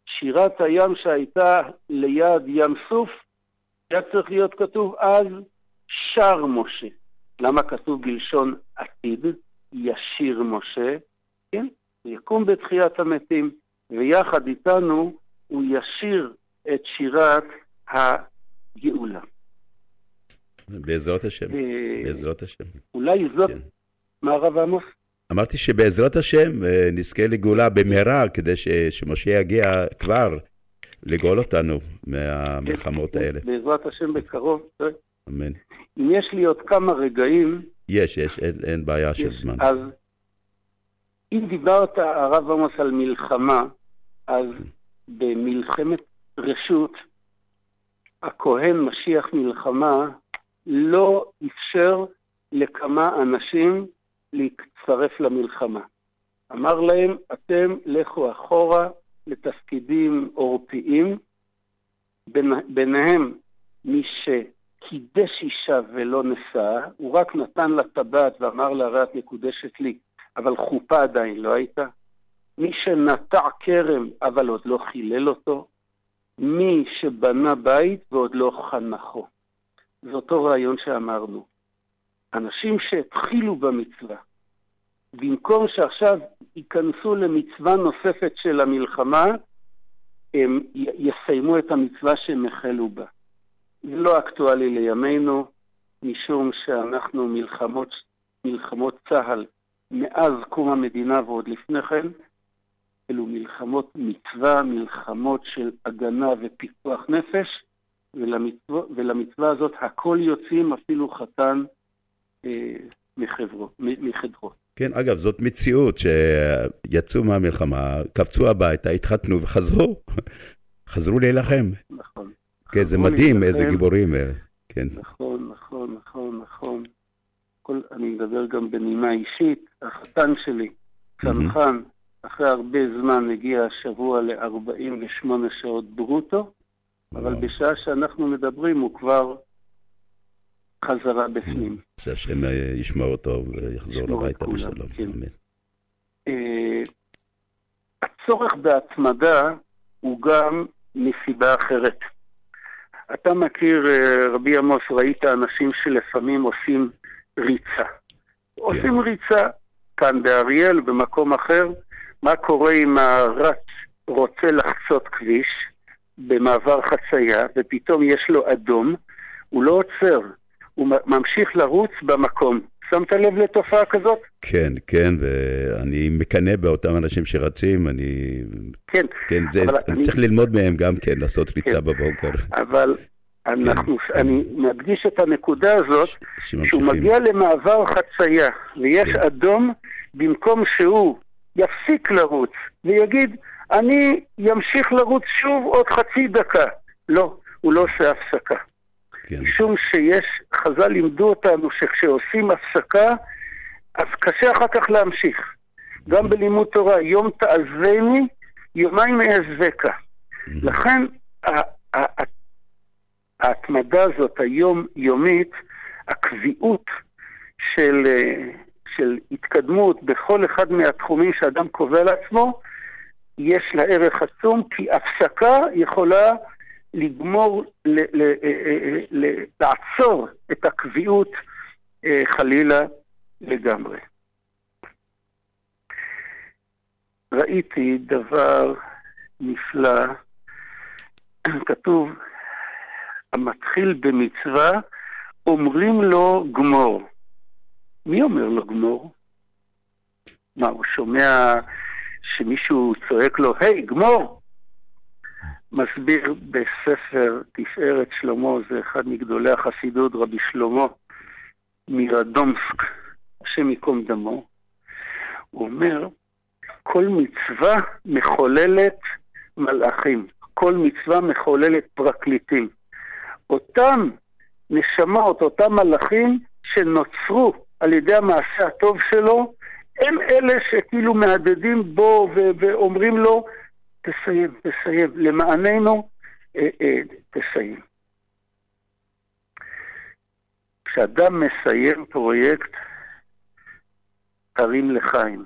שירת הים שהייתה ליד ים סוף, היה צריך להיות כתוב, אז שר משה. למה כתוב בלשון עתיד? ישיר משה, כן? ויקום בתחיית המתים, ויחד איתנו הוא ישיר את שירת הגאולה. בעזרת השם, בעזרת השם. אולי זאת, כן. מה הרב עמוס? אמרתי שבעזרת השם נזכה לגאולה במהרה, כדי שמשה יגיע כבר לגאול אותנו מהמלחמות האלה. בעזרת השם בקרוב. אמן. אם יש לי עוד כמה רגעים... יש, אין בעיה של זמן. אז אם דיברת הרב עמוס על מלחמה, אז במלחמת רשות, הכהן משיח מלחמה לא אפשר לכמה אנשים להצטרף למלחמה. אמר להם, אתם לכו אחורה לתפקידים עורפיים, ביניהם מי שקידש אישה ולא נשאה, הוא רק נתן לה טבעת ואמר לה, הרי את מקודשת לי, אבל חופה עדיין לא הייתה. מי שנטע כרם אבל עוד לא חילל אותו, מי שבנה בית ועוד לא חנכו. זה אותו רעיון שאמרנו. אנשים שהתחילו במצווה, במקום שעכשיו ייכנסו למצווה נוספת של המלחמה, הם יסיימו את המצווה שהם החלו בה. זה לא אקטואלי לימינו, משום שאנחנו מלחמות צהל מאז קום המדינה ועוד לפני כן, אלו מלחמות מצווה, מלחמות של הגנה ופיקוח נפש, ולמצווה הזאת הכל יוצאים אפילו חתן מחדרו. כן, אגב, זאת מציאות שיצאו מהמלחמה, קפצו הביתה, התחתנו וחזרו. חזרו להילחם. נכון. כן, זה מדהים, איזה גיבורים אלה. כן. נכון, נכון, נכון, נכון. אני מדבר גם בנימה אישית, החתן שלי, צנחן, אחרי הרבה זמן הגיע השבוע ל-48 שעות ברוטו, אבל בשעה שאנחנו מדברים הוא כבר חזרה בפנים. שהשם ישמע אותו ויחזור לביתה בשלום. אמן. הצורך בהתמדה הוא גם מסיבה אחרת. אתה מכיר, רבי עמוס, ראית אנשים שלפעמים עושים ריצה. עושים ריצה כאן באריאל, במקום אחר. מה קורה אם הרץ רוצה לחצות כביש במעבר חצייה, ופתאום יש לו אדום, הוא לא עוצר, הוא ממשיך לרוץ במקום. שמת לב לתופעה כזאת? כן, כן, ואני מקנה באותם אנשים שרצים, אני... כן. כן, זה... אני צריך ללמוד מהם גם כן, לעשות ריצה בבוקר. אבל אנחנו... אני מדגיש את הנקודה הזאת, שהוא מגיע למעבר חצייה, ויש אדום, במקום שהוא יפסיק לרוץ, ויגיד, אני ימשיך לרוץ שוב עוד חצי דקה. לא, הוא לא עושה הפסקה. משום שיש, חז"ל לימדו אותנו שכשעושים הפסקה, אז קשה אחר כך להמשיך. גם בלימוד תורה, יום תעזני, יומיים אעזבך. לכן, ההתמדה הזאת, היום-יומית, הקביעות של התקדמות בכל אחד מהתחומים שאדם קובע לעצמו, יש לה ערך עצום, כי הפסקה יכולה לגמור, לעצור את הקביעות חלילה לגמרי. ראיתי דבר נפלא, כתוב, המתחיל במצווה, אומרים לו גמור. מי אומר לו גמור? מה, הוא שומע שמישהו צועק לו, היי, גמור? מסביר בספר תפארת שלמה, זה אחד מגדולי החסידות, רבי שלמה מרדומסק, השם יקום דמו. הוא אומר, כל מצווה מחוללת מלאכים, כל מצווה מחוללת פרקליטים. אותם נשמות, אותם מלאכים שנוצרו על ידי המעשה הטוב שלו, הם אלה שכאילו מהדדים בו ואומרים לו, תסיים, תסיים, למעננו תסיים. כשאדם מסיים פרויקט, תרים לחיים.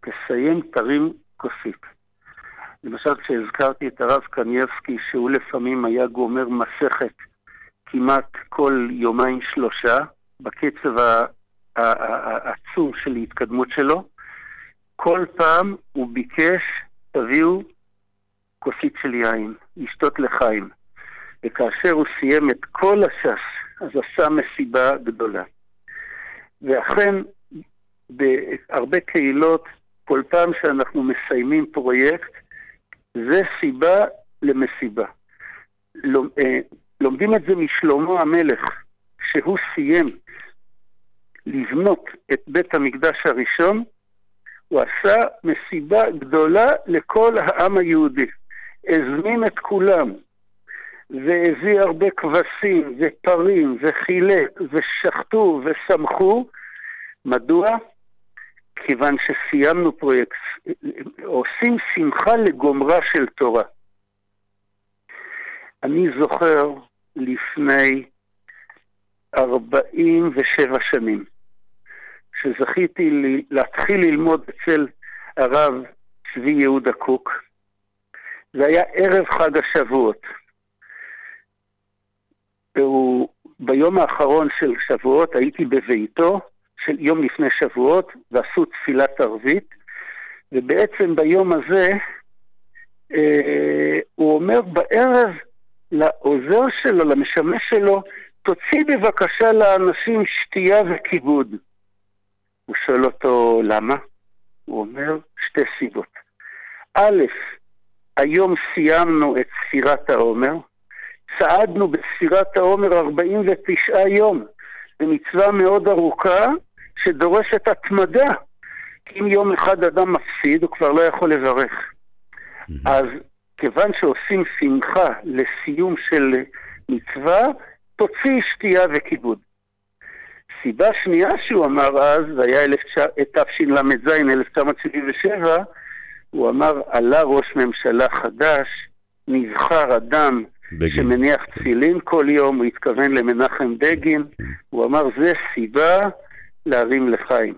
תסיים, תרים כוסית. למשל, כשהזכרתי את הרב קנייבסקי, שהוא לפעמים היה גומר מסכת כמעט כל יומיים שלושה, בקצב העצום של ההתקדמות שלו, כל פעם הוא ביקש תביאו כוסית של יין, לשתות לחיים. וכאשר הוא סיים את כל השש, אז עשה מסיבה גדולה. ואכן, בהרבה קהילות, כל פעם שאנחנו מסיימים פרויקט, זה סיבה למסיבה. לומדים את זה משלמה המלך, שהוא סיים לבנות את בית המקדש הראשון, הוא עשה מסיבה גדולה לכל העם היהודי. הזמין את כולם, והביא הרבה כבשים ופרים וחילק ושחטו ושמחו. מדוע? כיוון שסיימנו פרויקט. עושים שמחה לגומרה של תורה. אני זוכר לפני 47 שנים, שזכיתי להתחיל ללמוד אצל הרב צבי יהוד קוק. זה היה ערב חג השבועות. ביום האחרון של שבועות הייתי בביתו, של יום לפני שבועות, ועשו תפילת ערבית, ובעצם ביום הזה הוא אומר בערב לעוזר שלו, למשמש שלו, תוציא בבקשה לאנשים שתייה וכיבוד. הוא שואל אותו למה? הוא אומר שתי סיבות. א', היום סיימנו את ספירת העומר, צעדנו בספירת העומר 49 יום, במצווה מאוד ארוכה שדורשת התמדה, כי אם יום אחד אדם מפסיד הוא כבר לא יכול לברך. אז כיוון שעושים שמחה לסיום של מצווה, תוציא שתייה וכיבוד. סיבה שנייה שהוא אמר אז, זה היה תשל"ז 1977, הוא אמר, עלה ראש ממשלה חדש, נבחר אדם בגין. שמניח תפילין כל יום, הוא התכוון למנחם בגין, הוא אמר, זה סיבה להרים לחיים.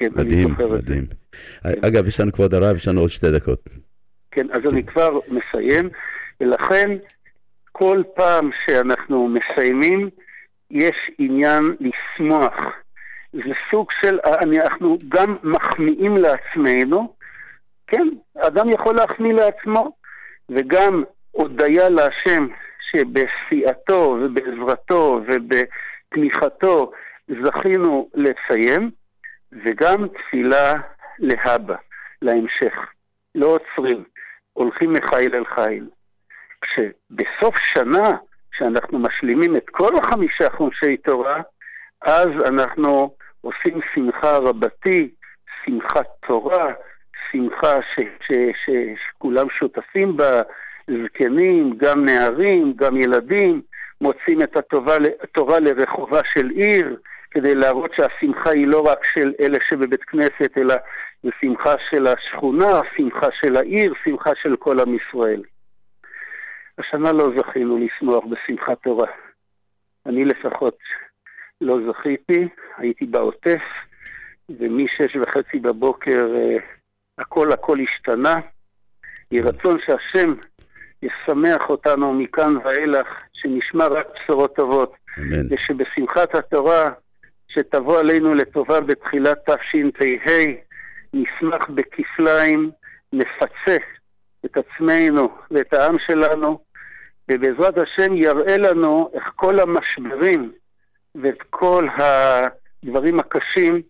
מדהים, כן, מדהים. כן. אגב, יש לנו כבר דרה, יש לנו עוד 2 דקות. כן, אז כן. אני כבר מסיים, ולכן כל פעם שאנחנו מסיימים, יש עניין לשמוח. זה סוג של, אנחנו גם מחמיאים לעצמנו, כן, אדם יכול להחמיא לעצמו, וגם הודיה להשם שבסיעתו ובעזרתו ובתמיכתו זכינו לסיים, וגם תפילה להבא, להמשך. לא עוצרים, הולכים מחיל אל חיל. כשבסוף שנה, כשאנחנו משלימים את כל 5 חומשי תורה, אז אנחנו עושים שמחה רבתי, שמחת תורה, שמחה שכולם שותפים בה, זקנים, גם נערים, גם ילדים, מוצאים את התורה לרחובה של עיר, כדי להראות שהשמחה היא לא רק של אלה שבבית כנסת, אלא זו שמחה של השכונה, שמחה של העיר, שמחה של כל עם ישראל. השנה לא זכינו לשמוח בשמחת תורה. אני לפחות לא זכיתי, הייתי בעוטף, ומ-6:30 בבוקר הכל השתנה. יהי רצון שהשם ישמח אותנו מכאן ואילך, שנשמע רק בשורות טובות. אמן. ושבשמחת התורה, שתבוא עלינו לטובה בתחילת תשפ"ה, נשמח בכפליים, נפצה את עצמנו ואת העם שלנו, ובעזרת השם יראה לנו איך כל המשברים ואת כל הדברים הקשים,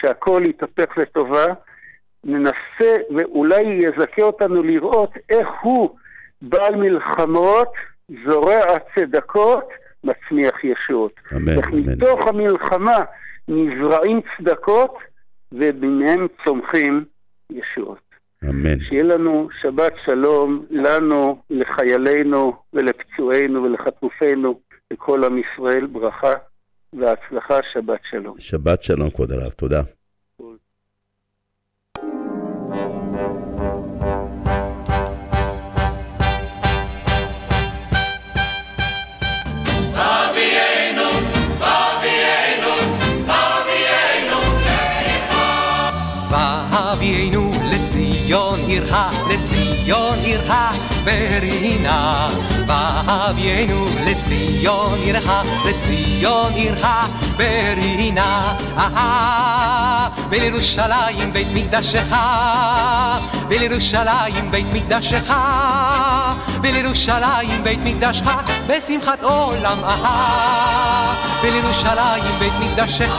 שהכל יתהפך לטובה, ננסה ואולי יזכה אותנו לראות איך הוא בעל מלחמות, זורע צדקות, מצמיח ישועות. אמן. מתוך המלחמה נזרעים צדקות, וביניהם צומחים ישועות. אמן. שיהיה לנו שבת שלום, לנו, לחיילינו ולפצועינו ולחטופינו, לכל עם ישראל ברכה והצלחה. שבת שלום. שבת שלום כבוד הרב, תודה. לציון עירך ברינה, והביאנו לציון עירך, לציון עירך ברינה, ולירושלים בית מקדשך, ולירושלים בית מקדשך, ולירושלים בית מקדשך בשמחת עולם, ולירושלים בית מקדשך,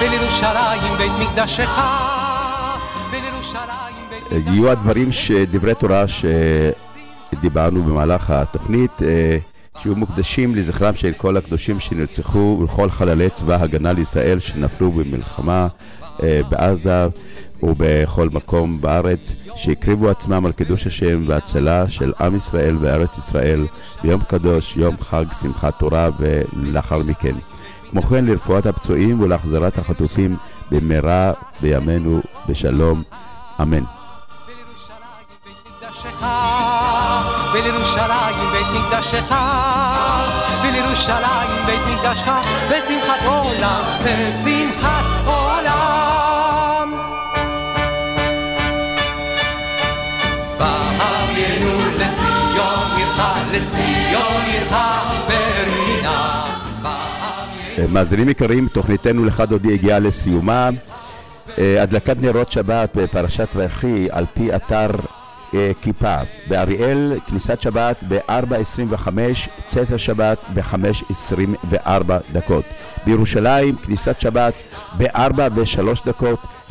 ולירושלים בית מקדשך. יהיו הדברים שדברי תורה שדיברנו במהלך התוכנית שיהיו מוקדשים לזכרם של כל הקדושים שנרצחו ולכל חללי צבא הגנה לישראל שנפלו במלחמה בעזה ובכל מקום בארץ, שהקריבו עצמם על קידוש השם והצלה של עם ישראל וארץ ישראל ביום קדוש, יום חג שמחת תורה ולאחר מכן. כמו כן לרפואת הפצועים ולהחזרת החטופים במהרה בימינו בשלום, אמן. ולירושלים בית מקדשך, ולירושלים בית מקדשך בשמחת עולם, בשמחת עולם. והביאנו לציון עירך, לציון עירך ברינה. מאזינים יקרים, תוכניתנו לחד הודי הגיעה לסיומה. הדלקת נרות שבת בפרשת ויחי על פי אתר כיפה באריאל, כניסת שבת ב-4:25, צאת השבת ב-5:24. בירושלים כניסת שבת ב-4:03,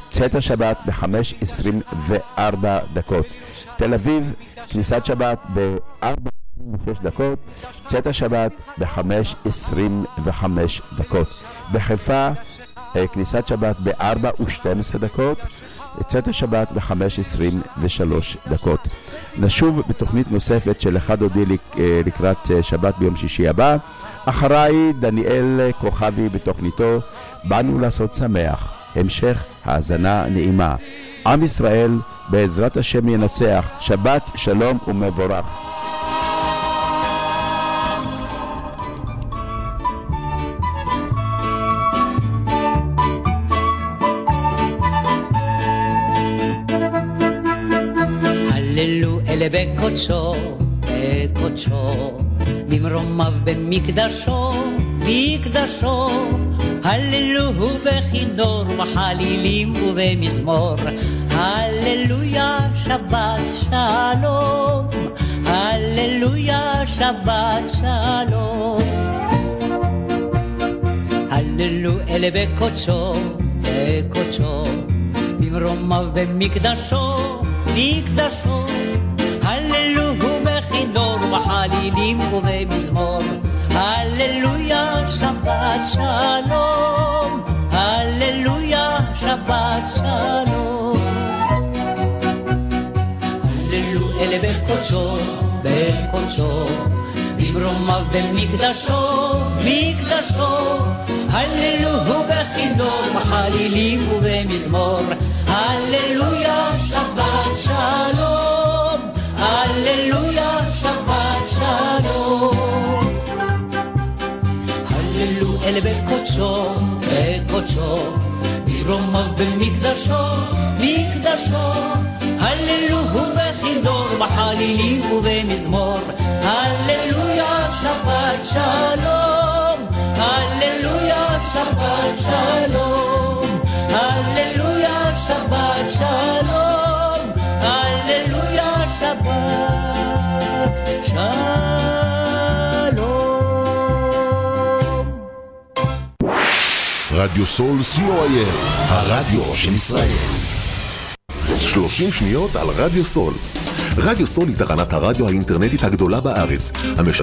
צאת השבת ב-5:24. תל אביב כניסת שבת ב-4:26, צאת השבת ב-5:25. בחיפה כניסת שבת ב-4:12, לצאת השבת ב-5:23. נשוב בתוכנית נוספת של אחד עודי לקראת שבת ביום שישי הבא. אחריי דניאל כוכבי בתוכניתו באנו לעשות שמח. המשך האזנה נעימה. עם ישראל בעזרת השם ינצח. שבת שלום ומבורך. בקודשו, ממרומיו במקדשו, הללוהו בכינור, בחלילים ובמזמור, הללויה שבת שלום, הללויה שבת שלום. הללו אלה בקודשו, ממרומיו במקדשו, בחלילים ובמזמור, הללויה שבת שלום, הללויה שבת שלום. הללו אלה בקודשו, במרומיו במקדשו, הללוהו בכינור, בחלילים ובמזמור, הללויה שבת שלום, הללויה שבת שלום. הללו אל בקודשו, ברומם במקדשו, הללוהו בכינור, בחלילים ובמזמור, הללויה שבת שלום, הללויה שבת שלום, הללויה שבת שלום, הללויה שבת שלום. רדיו-סול סימו-אייר, הרדיו של ישראל. 30 שניות על רדיו-סול. רדיו-סול היא תחנת הרדיו האינטרנטית הגדולה בארץ,